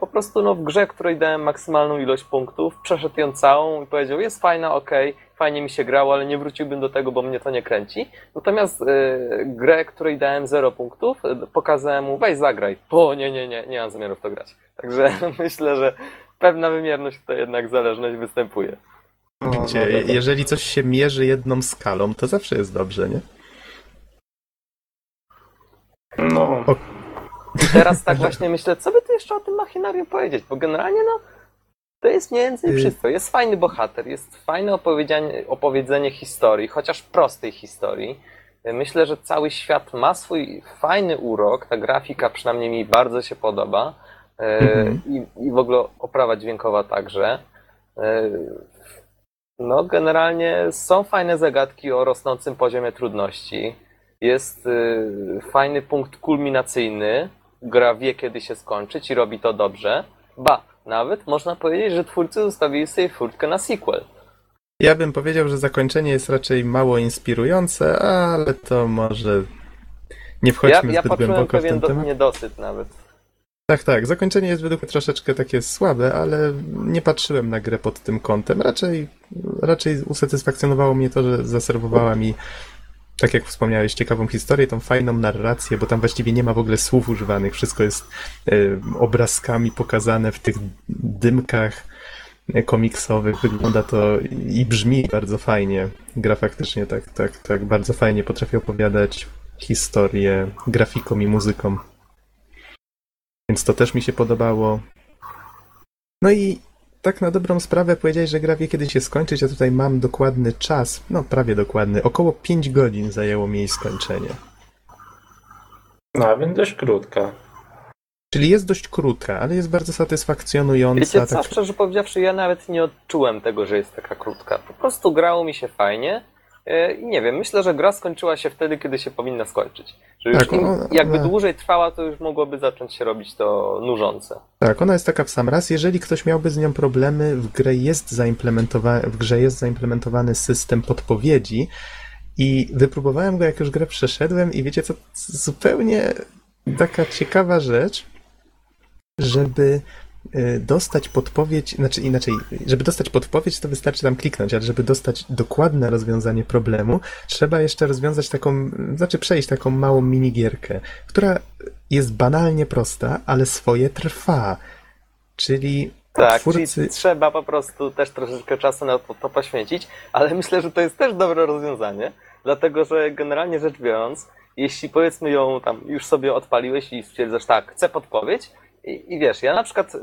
po prostu no, w grze, której dałem maksymalną ilość punktów, przeszedł ją całą i powiedział, jest fajna, okej, okay, fajnie mi się grało, ale nie wróciłbym do tego, bo mnie to nie kręci. Natomiast y, grę, której dałem zero punktów, pokazałem mu, weź zagraj. O nie, nie, nie, nie mam zamiaru w to grać. Także myślę, że pewna wymierność to jednak zależność występuje. Gdzie, no, no, no. Jeżeli coś się mierzy jedną skalą, to zawsze jest dobrze, nie? No. O... Teraz tak właśnie myślę, co by tu jeszcze o tym machinarium powiedzieć, bo generalnie no to jest mniej więcej wszystko. Jest fajny bohater, jest fajne opowiedzenie, opowiedzenie historii, chociaż prostej historii. Myślę, że cały świat ma swój fajny urok, ta grafika przynajmniej mi bardzo się podoba mhm. I, i w ogóle oprawa dźwiękowa także. No generalnie są fajne zagadki o rosnącym poziomie trudności. Jest y, fajny punkt kulminacyjny, gra wie kiedy się skończyć i robi to dobrze. Ba, nawet można powiedzieć, że twórcy zostawili sobie furtkę na sequel. Ja bym powiedział, że zakończenie jest raczej mało inspirujące, ale to może nie wchodźmy ja, zbyt ja głęboko w ten do, temat. Ja niedosyt nawet. Tak, tak, zakończenie jest według mnie troszeczkę takie słabe, ale nie patrzyłem na grę pod tym kątem. Raczej, raczej usatysfakcjonowało mnie to, że zaserwowała mi, tak jak wspomniałeś, ciekawą historię, tą fajną narrację, bo tam właściwie nie ma w ogóle słów używanych. Wszystko jest y, obrazkami pokazane w tych dymkach komiksowych. Wygląda to i brzmi bardzo fajnie. Gra faktycznie tak, tak, tak bardzo fajnie potrafi opowiadać historię grafikom i muzykom. Więc to też mi się podobało. No i tak na dobrą sprawę powiedziałeś, że gra wie kiedy się skończyć, a tutaj mam dokładny czas, no prawie dokładny, około pięć godzin zajęło mi jej skończenie. No, a więc dość krótka. Czyli jest dość krótka, ale jest bardzo satysfakcjonująca. Wiecie co, tak... szczerze powiedziawszy, ja nawet nie odczułem tego, że jest taka krótka. Po prostu grało mi się fajnie. I nie wiem, myślę, że gra skończyła się wtedy, kiedy się powinna skończyć. Że już tak, im, ona, jakby dłużej trwała, to już mogłoby zacząć się robić to nużące. Tak, ona jest taka w sam raz. Jeżeli ktoś miałby z nią problemy, w, grę jest zaimplementowa- w grze jest zaimplementowany system podpowiedzi i wypróbowałem go, jak już grę przeszedłem i wiecie co, zupełnie taka ciekawa rzecz, żeby... dostać podpowiedź, znaczy inaczej, żeby dostać podpowiedź, to wystarczy tam kliknąć, ale żeby dostać dokładne rozwiązanie problemu, trzeba jeszcze rozwiązać taką, znaczy przejść taką małą minigierkę, która jest banalnie prosta, ale swoje trwa. Czyli tak, twórcy... czyli trzeba po prostu też troszeczkę czasu na to, to poświęcić, ale myślę, że to jest też dobre rozwiązanie, dlatego że generalnie rzecz biorąc, jeśli powiedzmy ją tam już sobie odpaliłeś i stwierdzasz tak, chcę podpowiedź, I, I wiesz, ja na przykład y,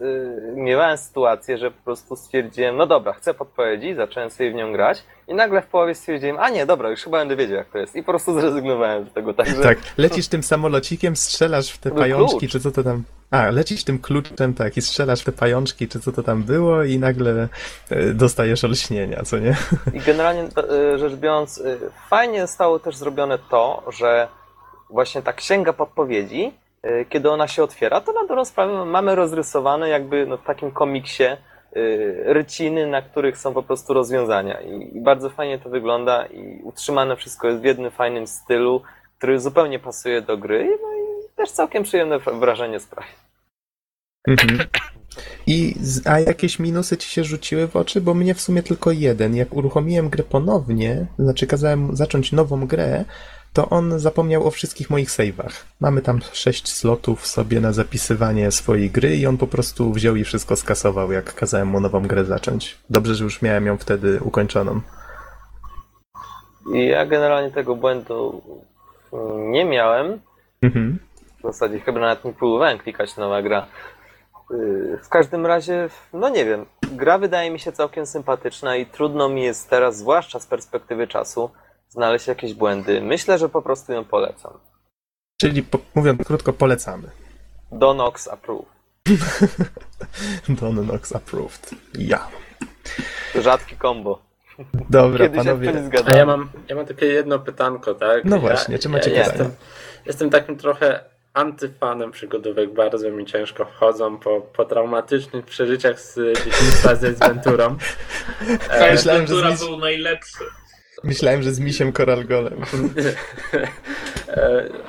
miałem sytuację, że po prostu stwierdziłem, no dobra, chcę podpowiedzi, zacząłem sobie w nią grać i nagle w połowie stwierdziłem, a nie, dobra, już chyba będę wiedział jak to jest i po prostu zrezygnowałem z tego. Także... Tak, lecisz tym samolocikiem, strzelasz w te no, pajączki, klucz. czy co to tam... A, lecisz tym kluczem, tak, i strzelasz w te pajączki, czy co to tam było i nagle y, dostajesz olśnienia, co nie? I generalnie y, rzecz biorąc, y, fajnie zostało też zrobione to, że właśnie ta księga podpowiedzi, kiedy ona się otwiera, to na dobrą sprawę mamy rozrysowane jakby no, w takim komiksie yy, ryciny, na których są po prostu rozwiązania. I, i bardzo fajnie to wygląda i utrzymane wszystko jest w jednym fajnym stylu, który zupełnie pasuje do gry no i też całkiem przyjemne wrażenie sprawia. Mhm. I, a jakieś minusy ci się rzuciły w oczy? Bo mnie w sumie tylko jeden. Jak uruchomiłem grę ponownie, znaczy kazałem zacząć nową grę, to on zapomniał o wszystkich moich save'ach. Mamy tam sześć slotów sobie na zapisywanie swojej gry i on po prostu wziął i wszystko skasował, jak kazałem mu nową grę zacząć. Dobrze, że już miałem ją wtedy ukończoną. Ja generalnie tego błędu nie miałem. Mhm. W zasadzie chyba nawet nie próbowałem klikać nowa gra. W każdym razie, no nie wiem, gra wydaje mi się całkiem sympatyczna i trudno mi jest teraz, zwłaszcza z perspektywy czasu, znaleźć jakieś błędy. Myślę, że po prostu ją polecam. Czyli po, mówiąc krótko, polecamy. Don Nox approved. Don Nox approved. Ja. Rzadki kombo. Dobra, kiedyś panowie. A ja mam, ja mam takie jedno pytanko, tak? No ja, właśnie, czy macie ja pytanie? Jestem, jestem takim trochę antyfanem przygodówek. Bardzo mi ciężko wchodzą po, po traumatycznych przeżyciach z dzieciństwa z Adventurą. Adventura e, był najlepszy. Myślałem, że z misiem koralgolem.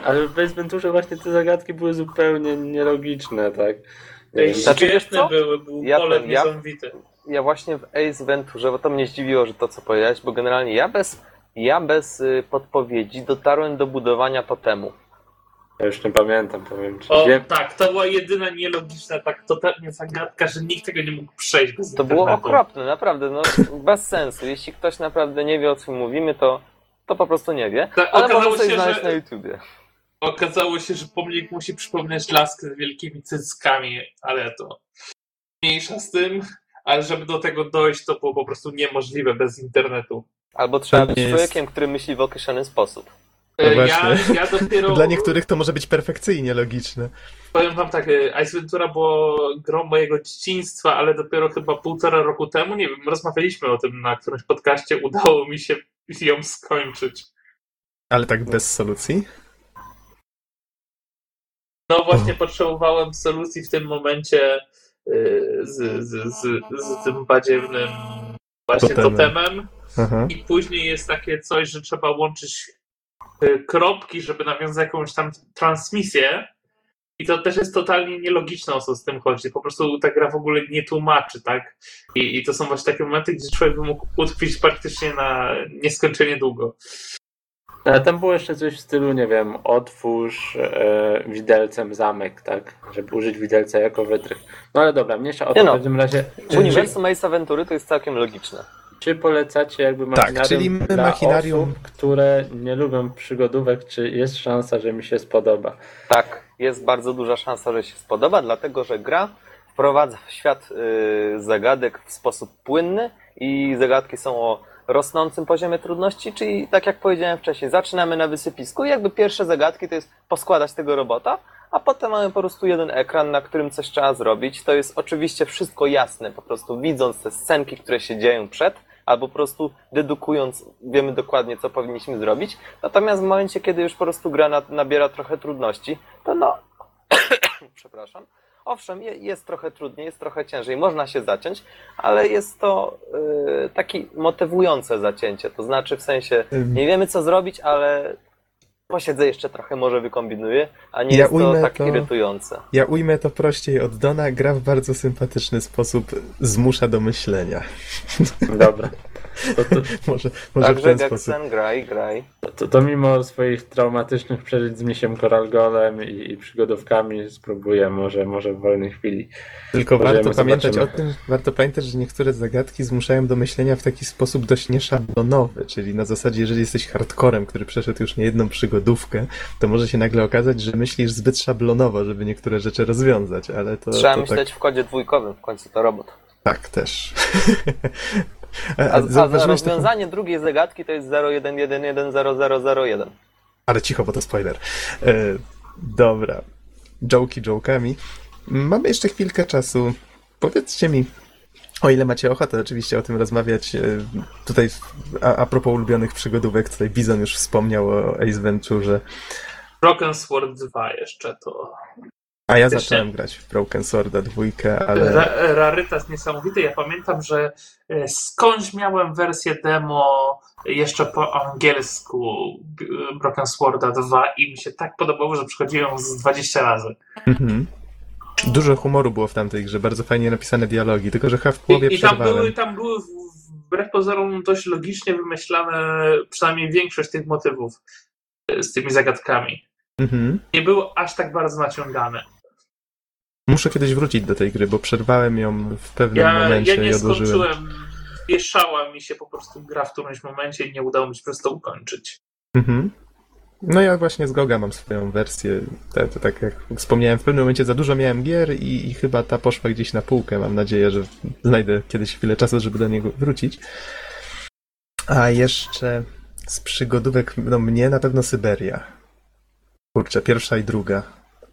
Ale w Basementurze właśnie te zagadki były zupełnie nielogiczne, tak? Nie znaczy, świetne były, był ja, polem ja, niesamowity. Ja właśnie w Ace Venturze, bo to mnie zdziwiło, że to co powiedziałeś, bo generalnie ja bez, ja bez podpowiedzi dotarłem do budowania totemu. Ja już nie pamiętam, powiem ci. O, tak, to była jedyna nielogiczna, tak totalnie zagadka, że nikt tego nie mógł przejść bez internetu. To było okropne, naprawdę, no bez sensu. Jeśli ktoś naprawdę nie wie, o czym mówimy, to, to po prostu nie wie. Tak, ale można coś znaleźć na YouTubie. Okazało się, że pomnik musi przypominać laskę z wielkimi cyckami, ale to mniejsza z tym, ale żeby do tego dojść, to było po prostu niemożliwe bez internetu. Albo trzeba być człowiekiem, który myśli w określony sposób. No ja, ja dopiero... Dla niektórych to może być perfekcyjnie logiczne. Powiem wam tak, Ice Ventura było grą mojego dzieciństwa, ale dopiero chyba półtora roku temu, nie wiem, rozmawialiśmy o tym na którymś podcaście, udało mi się ją skończyć. Ale tak bez solucji? No właśnie oh. potrzebowałem solucji w tym momencie z, z, z, z tym badziewnym właśnie totemem. totemem. Aha. I później jest takie coś, że trzeba łączyć kropki, żeby nawiązać jakąś tam transmisję i to też jest totalnie nielogiczne, o co z tym chodzi. Po prostu ta gra w ogóle nie tłumaczy, tak? I, i to są właśnie takie momenty, gdzie człowiek by mógł utkwić praktycznie na nieskończenie długo. Ale tam było jeszcze coś w stylu, nie wiem, otwórz e, widelcem zamek, tak? Żeby użyć widelca jako wytrych. No ale dobra, mniejsza o to, no. W każdym razie... Uniwersum Ace'a Ventury to jest całkiem logiczne. Czy polecacie jakby machinarium, tak, czyli my dla machinarium... osób, które nie lubią przygodówek, czy jest szansa, że mi się spodoba? Tak, jest bardzo duża szansa, że się spodoba, dlatego że gra wprowadza w świat y, zagadek w sposób płynny i zagadki są o rosnącym poziomie trudności, czyli tak jak powiedziałem wcześniej, zaczynamy na wysypisku i jakby pierwsze zagadki to jest poskładać tego robota, a potem mamy po prostu jeden ekran, na którym coś trzeba zrobić. To jest oczywiście wszystko jasne, po prostu widząc te scenki, które się dzieją przed, albo po prostu dedukując, wiemy dokładnie, co powinniśmy zrobić. Natomiast w momencie, kiedy już po prostu gra na, nabiera trochę trudności, to no, przepraszam, owszem, jest trochę trudniej, jest trochę ciężej, można się zaciąć, ale jest to yy, takie motywujące zacięcie, to znaczy w sensie nie wiemy, co zrobić, ale posiedzę jeszcze trochę, może wykombinuję, a nie ja jest to tak to, irytujące. Ja ujmę to prościej od Dona, gra w bardzo sympatyczny sposób zmusza do myślenia. Dobra. To, to, może, może Także Geksen, graj, graj. To, to mimo swoich traumatycznych przeżyć z misiem Koralgolem i, i przygodówkami spróbuję może, może w wolnej chwili. Tylko Możemy warto pamiętać zobaczymy. o tym, warto pamiętać, że niektóre zagadki zmuszają do myślenia w taki sposób dość nieszablonowy, czyli na zasadzie, jeżeli jesteś hardcorem, który przeszedł już niejedną przygodówkę, to może się nagle okazać, że myślisz zbyt szablonowo, żeby niektóre rzeczy rozwiązać, ale to... Trzeba to myśleć tak... w kodzie dwójkowym, w końcu to robot. Tak, też. A, a, a rozwiązanie to... drugiej zagadki to jest zero jeden jeden jeden zero zero zero jeden. Ale cicho, bo to spoiler. E, dobra, joke'i joke'ami. Mamy jeszcze chwilkę czasu. Powiedzcie mi, o ile macie ochotę oczywiście o tym rozmawiać, e, tutaj a, a propos ulubionych przygodówek, tutaj Bizon już wspomniał o Ace Venturze. Broken Sword dwa jeszcze to... A ja zacząłem grać w Broken Sworda dwójkę, ale... Ra- rarytas niesamowity. Ja pamiętam, że skądś miałem wersję demo jeszcze po angielsku Broken Sworda dwa i mi się tak podobało, że przychodziłem z dwadzieścia razy. Mhm. Dużo humoru było w tamtej grze, bardzo fajnie napisane dialogi, tylko że chyba w połowie I, i tam były, tam były wbrew pozorom dość logicznie wymyślane przynajmniej większość tych motywów z tymi zagadkami. Mhm. Nie było aż tak bardzo naciągane. Muszę kiedyś wrócić do tej gry, bo przerwałem ją w pewnym ja, momencie ja nie i odłożyłem. Skończyłem. Wieszała mi się po prostu gra w którymś momencie i nie udało mi się przez to ukończyć. Mhm. No ja właśnie z Goga mam swoją wersję. To, to tak jak wspomniałem, w pewnym momencie za dużo miałem gier i, i chyba ta poszła gdzieś na półkę. Mam nadzieję, że znajdę kiedyś chwilę czasu, żeby do niego wrócić. A jeszcze z przygodówek, no mnie na pewno Syberia. Kurczę, pierwsza i druga.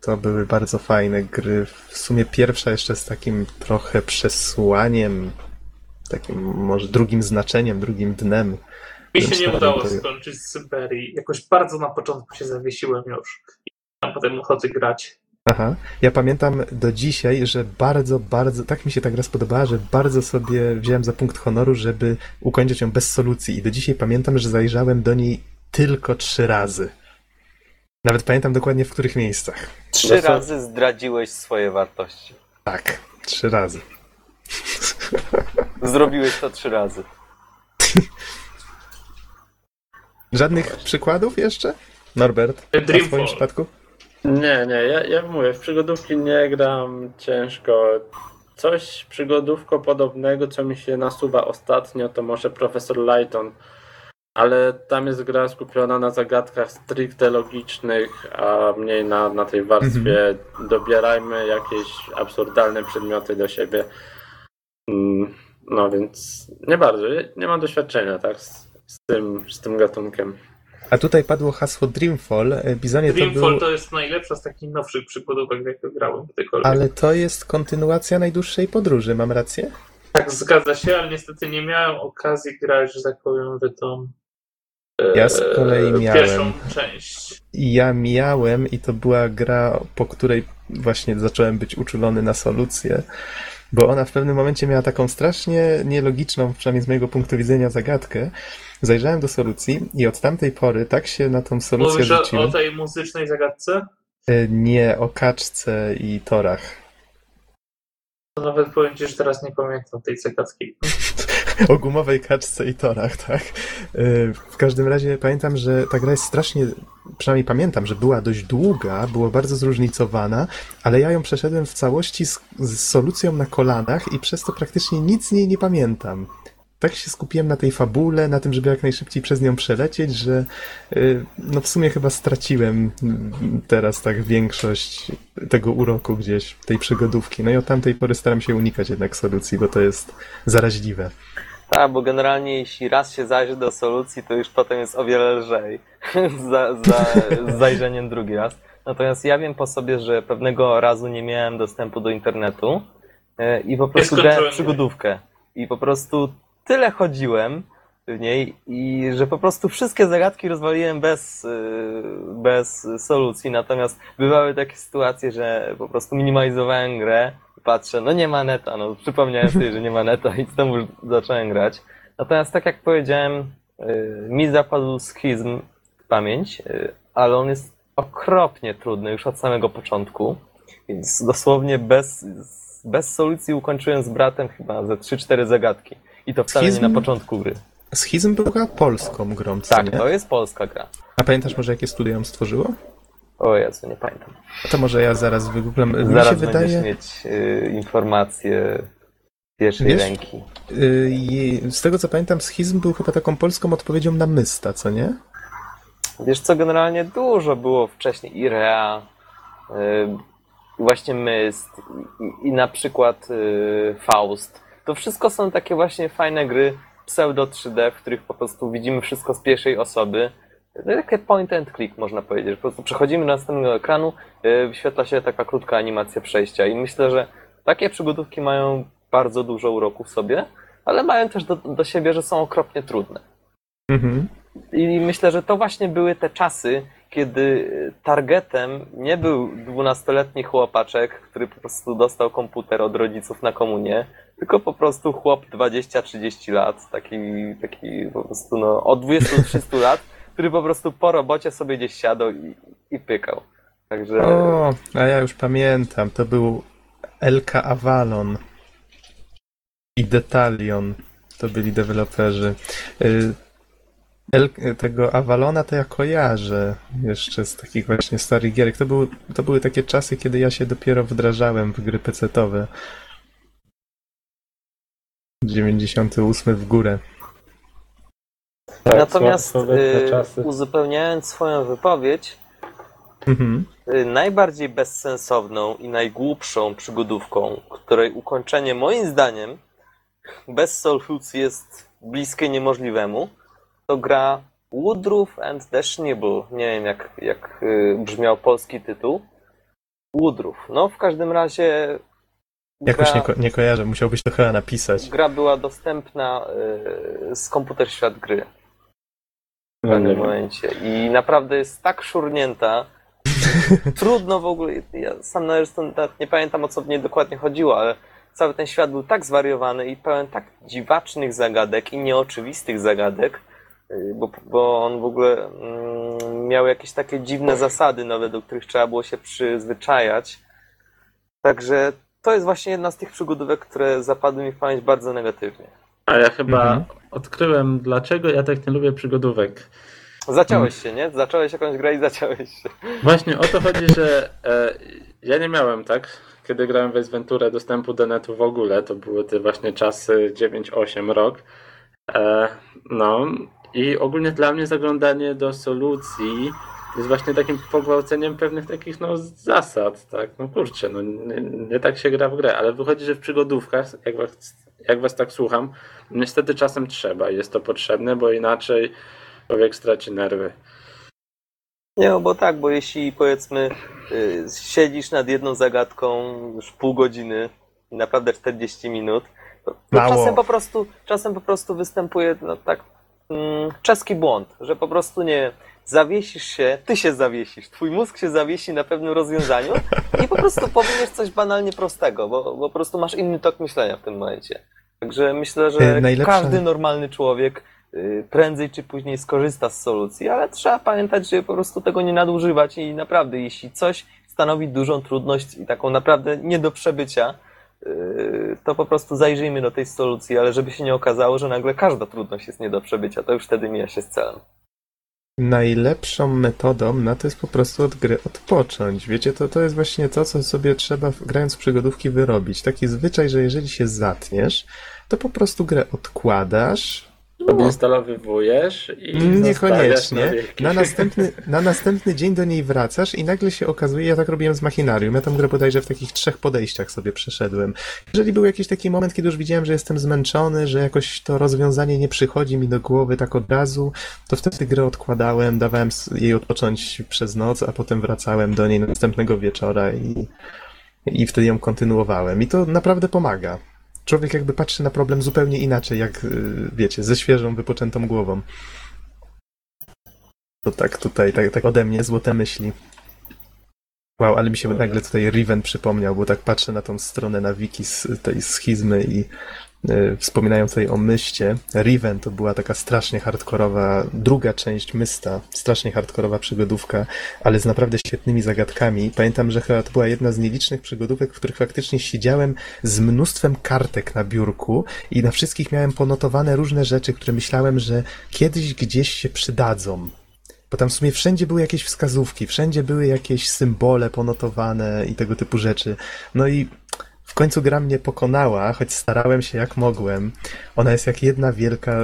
To były bardzo fajne gry. W sumie pierwsza jeszcze z takim trochę przesłaniem, takim może drugim znaczeniem, drugim dnem. Mi się nie udało skończyć z Syberii. Jakoś bardzo na początku się zawiesiłem już. I tam potem ochotę grać. Aha. Ja pamiętam do dzisiaj, że bardzo, bardzo, tak mi się ta gra spodobała, że bardzo sobie wziąłem za punkt honoru, żeby ukończyć ją bez solucji. I do dzisiaj pamiętam, że zajrzałem do niej tylko trzy razy. Nawet pamiętam dokładnie, w których miejscach. Trzy Zresztą... razy zdradziłeś swoje wartości. Tak, trzy razy. Zrobiłeś to trzy razy. Żadnych przykładów jeszcze? Norbert, w twoim przypadku? Nie, nie, ja, ja mówię, w przygodówki nie gram ciężko. Coś przygodówko podobnego, co mi się nasuwa ostatnio, to może Profesor Layton. Ale tam jest gra skupiona na zagadkach stricte logicznych, a mniej na, na tej warstwie mm-hmm. dobierajmy jakieś absurdalne przedmioty do siebie. No więc nie bardzo, nie mam doświadczenia tak z, z, tym, z tym gatunkiem. A tutaj padło hasło Dreamfall. Bizonie, Dreamfall to, był... to jest najlepsza z takich nowszych przygodówek, jak to grałem kiedykolwiek. Ale to jest kontynuacja najdłuższej podróży, mam rację? Tak, zgadza się, ale niestety nie miałem okazji grać, że tak powiem, w tą e, ja z kolei miałem. pierwszą część. Ja miałem i to była gra, po której właśnie zacząłem być uczulony na solucję, bo ona w pewnym momencie miała taką strasznie nielogiczną, przynajmniej z mojego punktu widzenia, zagadkę. Zajrzałem do solucji i od tamtej pory tak się na tą solucję Mówisz rzuciłem. Mówisz o tej muzycznej zagadce? Nie, o kaczce i torach. Nawet powiem ci, że teraz nie pamiętam tej zagadki. O gumowej kaczce i torach, tak? W każdym razie pamiętam, że ta gra jest strasznie, przynajmniej pamiętam, że była dość długa, była bardzo zróżnicowana, ale ja ją przeszedłem w całości z, z solucją na kolanach i przez to praktycznie nic z niej nie pamiętam. Tak się skupiłem na tej fabule, na tym, żeby jak najszybciej przez nią przelecieć, że no w sumie chyba straciłem teraz tak większość tego uroku gdzieś, tej przygodówki. No i od tamtej pory staram się unikać jednak solucji, bo to jest zaraźliwe. Tak, bo generalnie jeśli raz się zajrzy do solucji, to już potem jest o wiele lżej za, za zajrzeniem drugi raz. Natomiast ja wiem po sobie, że pewnego razu nie miałem dostępu do internetu i po prostu grałem przygodówkę. I po prostu tyle chodziłem w niej i że po prostu wszystkie zagadki rozwaliłem bez, bez solucji, natomiast bywały takie sytuacje, że po prostu minimalizowałem grę i patrzę, no nie ma neta, no przypomniałem sobie, że nie ma neta i znowu zacząłem grać. Natomiast tak jak powiedziałem, mi zapadł schizm w pamięć, ale on jest okropnie trudny już od samego początku, więc dosłownie bez, bez solucji ukończyłem z bratem chyba ze trzy cztery zagadki. I to wcale Schizm, nie na początku gry. Schizm była polską grą, co Tak, nie? To jest polska gra. A pamiętasz może, jakie studio ją stworzyło? O Jezu, nie pamiętam. To może ja zaraz wygooglam. Zaraz się będziesz wydaje... mieć y, informacje pierwszej Wiesz, ręki. Y, z tego co pamiętam, Schizm był chyba taką polską odpowiedzią na Mysta, co nie? Wiesz co, generalnie dużo było wcześniej. Irea, y, właśnie Myst i, i na przykład y, Faust. To wszystko są takie właśnie fajne gry pseudo trzy D, w których po prostu widzimy wszystko z pierwszej osoby. No, takie point and click można powiedzieć. Po prostu przechodzimy do następnego ekranu, wyświetla się taka krótka animacja przejścia i myślę, że takie przygodówki mają bardzo dużo uroku w sobie, ale mają też do, do siebie, że są okropnie trudne. Mhm. I myślę, że to właśnie były te czasy, kiedy targetem nie był dwunastoletni chłopaczek, który po prostu dostał komputer od rodziców na komunię, tylko po prostu chłop dwadzieścia trzydzieści lat, taki, taki po prostu no, od dwudziestu do trzydziestu lat, który po prostu po robocie sobie gdzieś siadał i, i pykał. Także... O, a ja już pamiętam, to był L K Avalon i Detalion, to byli deweloperzy. El, tego Avalona to ja kojarzę jeszcze z takich właśnie starych gierek. To, był, to były takie czasy, kiedy ja się dopiero wdrażałem w gry pecetowe. dziewięćdziesiąty ósmy w górę. Tak, natomiast y, uzupełniając swoją wypowiedź, mhm. y, najbardziej bezsensowną i najgłupszą przygodówką, której ukończenie moim zdaniem bez solucji jest bliskie niemożliwemu, to gra Woodruff and the Schnibbel. Nie wiem, jak, jak y, brzmiał polski tytuł. Woodruff. No, w każdym razie... Jakoś gra, nie, ko- nie kojarzę, musiałbyś to chyba napisać. Gra była dostępna y, z Komputer Świat Gry w pewnym no, momencie. I naprawdę jest tak szurnięta. Trudno w ogóle... Ja sam nawet nie pamiętam, o co w niej dokładnie chodziło, ale cały ten świat był tak zwariowany i pełen tak dziwacznych zagadek i nieoczywistych zagadek, Bo, bo on w ogóle miał jakieś takie dziwne zasady nowe, do których trzeba było się przyzwyczajać. Także to jest właśnie jedna z tych przygodówek, które zapadły mi w pamięć bardzo negatywnie. A ja chyba mhm. odkryłem, dlaczego ja tak nie lubię przygodówek. Zaciąłeś się, nie? Zacząłeś jakąś grę i zaciąłeś się. Właśnie o to chodzi, że e, ja nie miałem, tak? Kiedy grałem w Adventure dostępu do netu w ogóle, to były te właśnie czasy dziewięć osiem rok. E, no i ogólnie dla mnie zaglądanie do solucji jest właśnie takim pogwałceniem pewnych takich no zasad, tak? No kurczę, no nie, nie tak się gra w grę, ale wychodzi, że w przygodówkach, jak was, jak was tak słucham, niestety czasem trzeba i jest to potrzebne, bo inaczej człowiek straci nerwy. Nie, no bo tak, bo jeśli powiedzmy yy, siedzisz nad jedną zagadką już pół godziny i naprawdę czterdzieści minut, to, to czasem po prostu czasem po prostu występuje no tak mm, czeski błąd, że po prostu nie zawiesisz się, ty się zawiesisz, twój mózg się zawiesi na pewnym rozwiązaniu i po prostu powinieneś coś banalnie prostego, bo, bo po prostu masz inny tok myślenia w tym momencie. Także myślę, że Najlepsze. każdy normalny człowiek prędzej czy później skorzysta z solucji, ale trzeba pamiętać, żeby po prostu tego nie nadużywać i naprawdę, jeśli coś stanowi dużą trudność i taką naprawdę nie do przebycia, to po prostu zajrzyjmy do tej solucji, ale żeby się nie okazało, że nagle każda trudność jest nie do przebycia, to już wtedy mija się z celem. Najlepszą metodą na to jest po prostu od gry odpocząć. Wiecie, to, to jest właśnie to, co sobie trzeba grając w przygodówki wyrobić. Taki zwyczaj, że jeżeli się zatniesz, to po prostu grę odkładasz, odinstalowujesz i niekoniecznie. Na, na, następny, na następny dzień do niej wracasz i nagle się okazuje, ja tak robiłem z Machinarium, ja tam grę bodajże w takich trzech podejściach sobie przeszedłem. Jeżeli był jakiś taki moment, kiedy już widziałem, że jestem zmęczony, że jakoś to rozwiązanie nie przychodzi mi do głowy tak od razu, to wtedy grę odkładałem, dawałem jej odpocząć przez noc, a potem wracałem do niej następnego wieczora i, i wtedy ją kontynuowałem. I to naprawdę pomaga. Człowiek jakby patrzy na problem zupełnie inaczej, jak wiecie, ze świeżą, wypoczętą głową. To tak tutaj, tak, tak ode mnie, złote myśli. Wow, ale mi się nagle tutaj Riven przypomniał, bo tak patrzę na tą stronę na wiki z tej schizmy i y, wspominają tutaj o Myście. Riven to była taka strasznie hardkorowa, druga część Mysta, strasznie hardkorowa przygodówka, ale z naprawdę świetnymi zagadkami. Pamiętam, że chyba to była jedna z nielicznych przygodówek, w których faktycznie siedziałem z mnóstwem kartek na biurku i na wszystkich miałem ponotowane różne rzeczy, które myślałem, że kiedyś gdzieś się przydadzą. Bo tam w sumie wszędzie były jakieś wskazówki, wszędzie były jakieś symbole ponotowane i tego typu rzeczy. No i w końcu gra mnie pokonała, choć starałem się jak mogłem. Ona jest jak jedna wielka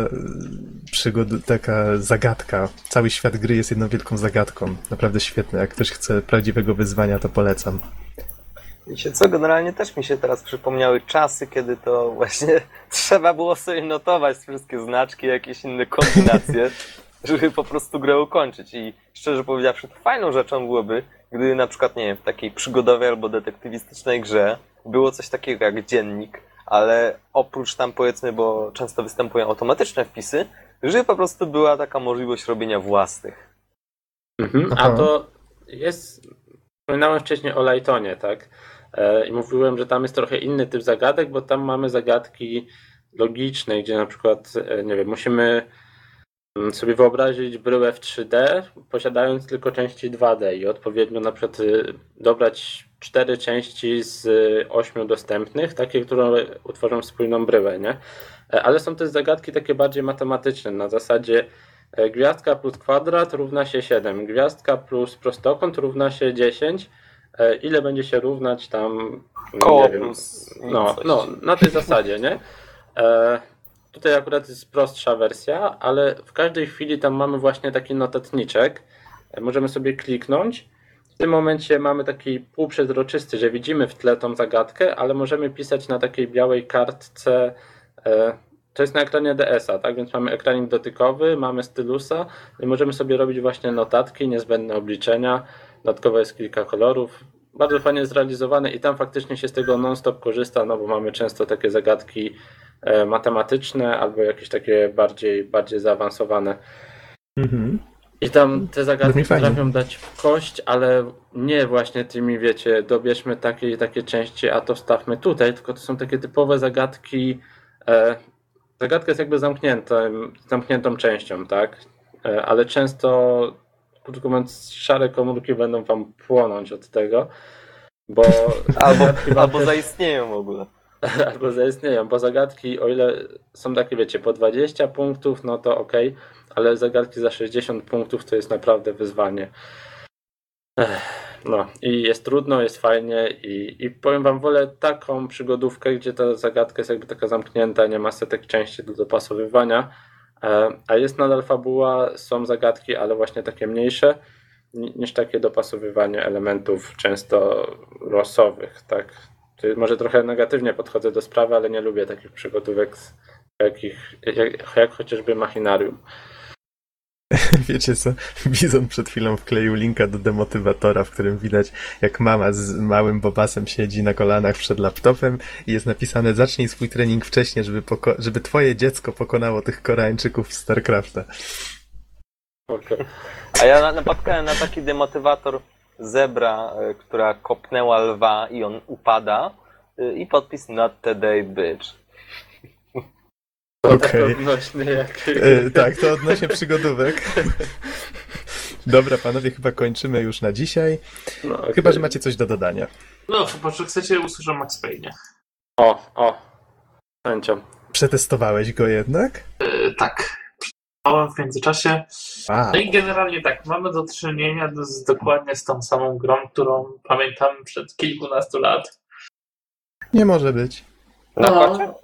przygoda, taka zagadka. Cały świat gry jest jedną wielką zagadką. Naprawdę świetne. Jak ktoś chce prawdziwego wyzwania, to polecam. Wiecie co, generalnie też mi się teraz przypomniały czasy, kiedy to właśnie trzeba było sobie notować wszystkie znaczki, jakieś inne kombinacje. Żeby po prostu grę ukończyć i szczerze powiedziawszy, to fajną rzeczą byłoby, gdyby na przykład, nie wiem, w takiej przygodowej albo detektywistycznej grze było coś takiego jak dziennik, ale oprócz tam powiedzmy, bo często występują automatyczne wpisy, żeby po prostu była taka możliwość robienia własnych. Mhm, a to jest... Wspominałem wcześniej o Lightonie, tak? I mówiłem, że tam jest trochę inny typ zagadek, bo tam mamy zagadki logiczne, gdzie na przykład, nie wiem, musimy sobie wyobrazić bryłę w trzy D, posiadając tylko części dwa D i odpowiednio na przykład dobrać cztery części z ośmiu dostępnych, takie, które utworzą wspólną bryłę, nie? Ale są też zagadki takie bardziej matematyczne, na zasadzie gwiazdka plus kwadrat równa się siedem, gwiazdka plus prostokąt równa się dziesięć, ile będzie się równać tam, koło nie wiem, plus no, no, na tej zasadzie, nie? Tutaj akurat jest prostsza wersja, ale w każdej chwili tam mamy właśnie taki notatniczek. Możemy sobie kliknąć. W tym momencie mamy taki półprzezroczysty, że widzimy w tle tą zagadkę, ale możemy pisać na takiej białej kartce. To jest na ekranie D S a, tak? Więc mamy ekranik dotykowy, mamy stylusa i możemy sobie robić właśnie notatki, niezbędne obliczenia. Dodatkowo jest kilka kolorów. Bardzo fajnie zrealizowane i tam faktycznie się z tego non-stop korzysta, no bo mamy często takie zagadki matematyczne albo jakieś takie bardziej, bardziej zaawansowane. Mm-hmm. I tam te zagadki potrafią dać w kość, ale nie właśnie tymi, wiecie, dobierzmy takie i takie części, a to wstawmy tutaj, tylko to są takie typowe zagadki. E, zagadka jest jakby zamkniętą częścią, tak? E, ale często, krótko mówiąc, szare komórki będą wam płonąć od tego, bo albo, albo też zaistnieją w ogóle. albo zaistnieją, bo zagadki, o ile są takie, wiecie, po dwadzieścia punktów, no to okej, okay, ale zagadki za sześćdziesiąt punktów to jest naprawdę wyzwanie. No i jest trudno, jest fajnie i, i powiem wam, wolę taką przygodówkę, gdzie ta zagadka jest jakby taka zamknięta, nie ma setek części do dopasowywania, a jest nadal fabuła, są zagadki, ale właśnie takie mniejsze, niż takie dopasowywanie elementów często losowych, tak? Czyli może trochę negatywnie podchodzę do sprawy, ale nie lubię takich przygodówek, jakich, jak, jak chociażby Machinarium. Wiecie co, Bizon przed chwilą wkleił linka do demotywatora, w którym widać, jak mama z małym bobasem siedzi na kolanach przed laptopem i jest napisane: zacznij swój trening wcześniej, żeby, poko- żeby twoje dziecko pokonało tych Koreańczyków z StarCrafta. Okay. A ja napotkałem na taki demotywator zebra, która kopnęła lwa i on upada, i podpis "Not today, bitch". Okej. Okay. Jak... Yy, tak, to odnośnie przygodówek. Dobra, panowie, chyba kończymy już na dzisiaj. No, okay. Chyba że macie coś do dodania. No, chyba że chcecie, usłyszę Max Payne. O, o. Pęcią. Przetestowałeś go jednak? Yy, tak. Przetestowałem w międzyczasie. Wow. No i generalnie tak, mamy do czynienia z, dokładnie z tą samą grą, którą pamiętam przed kilkunastu lat. Nie może być. No. no.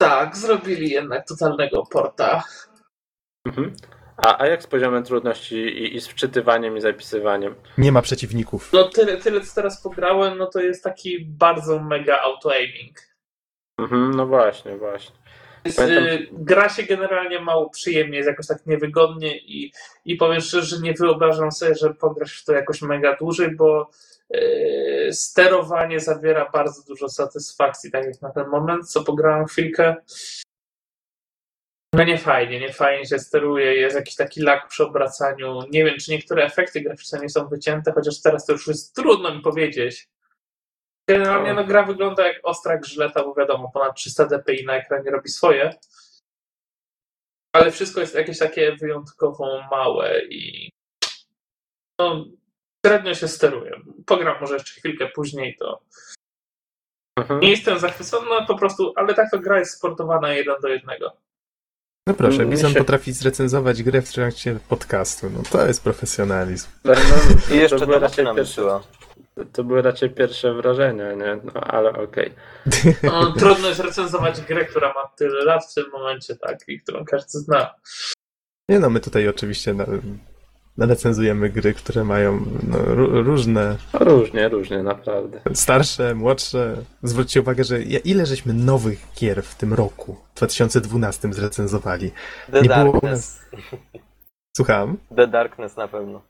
Tak, zrobili jednak totalnego porta. Mhm. A, a jak z poziomem trudności i, i z wczytywaniem i zapisywaniem? Nie ma przeciwników. No tyle, tyle co teraz pograłem, no to jest taki bardzo mega auto-aiming. Mhm, no właśnie, właśnie. Pamiętam... Jest, gra się generalnie mało przyjemnie, jest jakoś tak niewygodnie i, i powiem szczerze, że nie wyobrażam sobie, że pograsz w to jakoś mega dłużej, bo Yy, sterowanie zawiera bardzo dużo satysfakcji, tak jak na ten moment, co pograłem chwilkę. No nie fajnie, nie fajnie się steruje, jest jakiś taki lag przy obracaniu. Nie wiem, czy niektóre efekty graficzne nie są wycięte, chociaż teraz to już jest trudno mi powiedzieć. Generalnie no, gra wygląda jak ostra grzyleta, bo wiadomo, ponad trzysta dpi na ekranie robi swoje. Ale wszystko jest jakieś takie wyjątkowo małe i no, średnio się steruję. Pogram może jeszcze chwilkę później, to mhm. nie jestem zachwycony, no po prostu, ale tak to gra jest sportowana jeden do jednego. No proszę, Bizon się... potrafi zrecenzować grę w trakcie podcastu, no to jest profesjonalizm. No, no, i jeszcze to były raczej pierwsze, to były raczej pierwsze wrażenia, nie? No ale okej. Okay. No, trudno jest recenzować grę, która ma tyle lat w tym momencie, tak, i którą każdy zna. Nie no, my tutaj oczywiście na... recenzujemy gry, które mają no, r- różne... Różnie, różnie, naprawdę. Starsze, młodsze. Zwróćcie uwagę, że ile żeśmy nowych gier w tym roku, w dwa tysiące dwunastym zrecenzowali. The Nie Darkness. Było u nas... Słucham? The Darkness na pewno.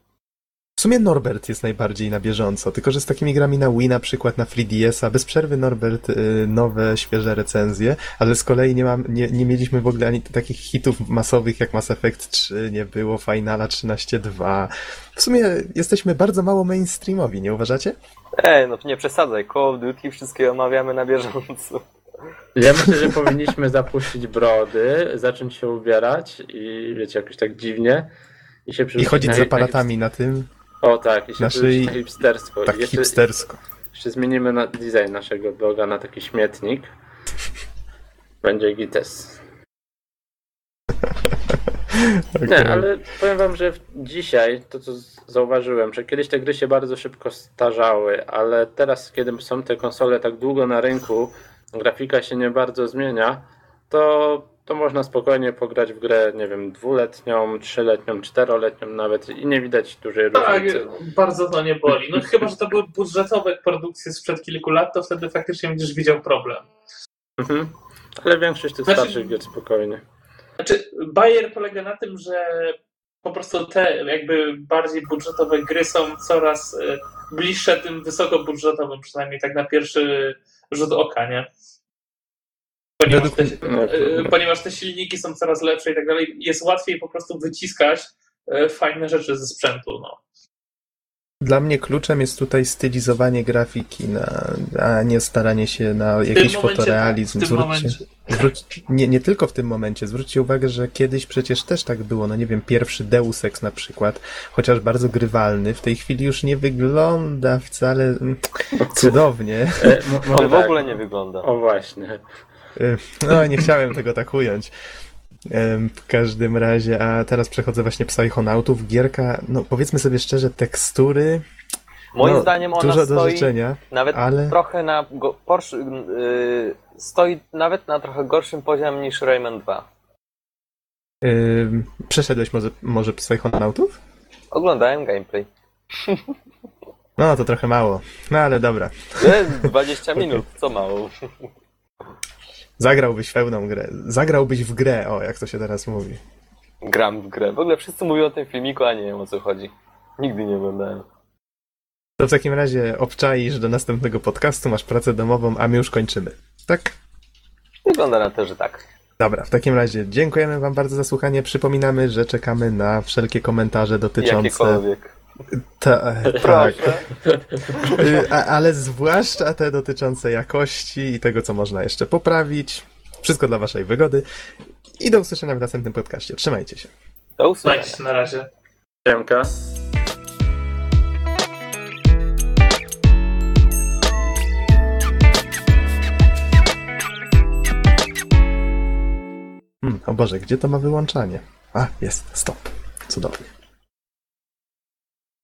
W sumie Norbert jest najbardziej na bieżąco, tylko że z takimi grami na Wii, na przykład na trzy D S a, bez przerwy Norbert y, nowe, świeże recenzje, ale z kolei nie, mam, nie, nie mieliśmy w ogóle ani takich hitów masowych jak Mass Effect trzy, nie było Finala trzynaście dwa. W sumie jesteśmy bardzo mało mainstreamowi, nie uważacie? Ej, no nie przesadzaj, Call of Duty wszystkie omawiamy na bieżąco. Ja myślę, że powinniśmy zapuścić brody, zacząć się ubierać i wiecie, jakoś tak dziwnie. I, się I chodzić na, z aparatami na, hipst- na tym. O tak, i się naszej... na hipsterstwo. Tak, I jeszcze, hipstersko. Jeszcze zmienimy na design naszego bloga na taki śmietnik. Będzie gites. Okay. Nie, ale powiem wam, że dzisiaj to co zauważyłem, że kiedyś te gry się bardzo szybko starzały, ale teraz kiedy są te konsole tak długo na rynku, grafika się nie bardzo zmienia, to to można spokojnie pograć w grę, nie wiem, dwuletnią, trzyletnią, czteroletnią nawet i nie widać dużej tak, różnicy. Tak, bardzo to nie boli. No chyba, że to były budżetowe produkcje sprzed kilku lat, to wtedy faktycznie będziesz widział problem. Mhm. Ale większość tych znaczy, starszych gier spokojnie. Znaczy, bajer polega na tym, że po prostu te jakby bardziej budżetowe gry są coraz bliższe tym wysokobudżetowym, przynajmniej tak na pierwszy rzut oka, nie? Ponieważ te, ponieważ te silniki są coraz lepsze i tak dalej, jest łatwiej po prostu wyciskać fajne rzeczy ze sprzętu. No. Dla mnie kluczem jest tutaj stylizowanie grafiki, na, a nie staranie się na jakiś momencie, fotorealizm. W tym zwróćcie, zwróć, nie, nie tylko w tym momencie. Zwróćcie uwagę, że kiedyś przecież też tak było. No nie wiem, pierwszy Deus Ex na przykład, chociaż bardzo grywalny, w tej chwili już nie wygląda wcale cudownie. E, no, on w ogóle tak. nie wygląda. O właśnie. No nie chciałem tego tak ująć. W każdym razie, a teraz przechodzę właśnie Psychonautów, gierka, no powiedzmy sobie szczerze, tekstury, moim no, zdaniem ona dużo stoi do życzenia, nawet ale... trochę na go, porszy, yy, stoi nawet na trochę gorszym poziomie niż Rayman dwa. Yy, przeszedłeś może, może Psychonautów? Oglądałem gameplay. No to trochę mało, no ale dobra. dwadzieścia minut, co mało. Zagrałbyś pełną grę. Zagrałbyś w grę, o, jak to się teraz mówi. Gram w grę. W ogóle wszyscy mówią o tym filmiku, a nie wiem, o co chodzi. Nigdy nie oglądałem. To w takim razie obczaisz do następnego podcastu, masz pracę domową, a my już kończymy. Tak? Wygląda na to, że tak. Dobra, w takim razie dziękujemy wam bardzo za słuchanie. Przypominamy, że czekamy na wszelkie komentarze dotyczące... Jakiekolwiek. Ta, tak, A, ale zwłaszcza te dotyczące jakości i tego, co można jeszcze poprawić. Wszystko dla waszej wygody. I do usłyszenia w następnym podcaście. Trzymajcie się. Do usłyszenia. Cześć, na razie. Siemka. Hmm, o Boże, gdzie to ma wyłączanie? A, jest, stop. Cudownie.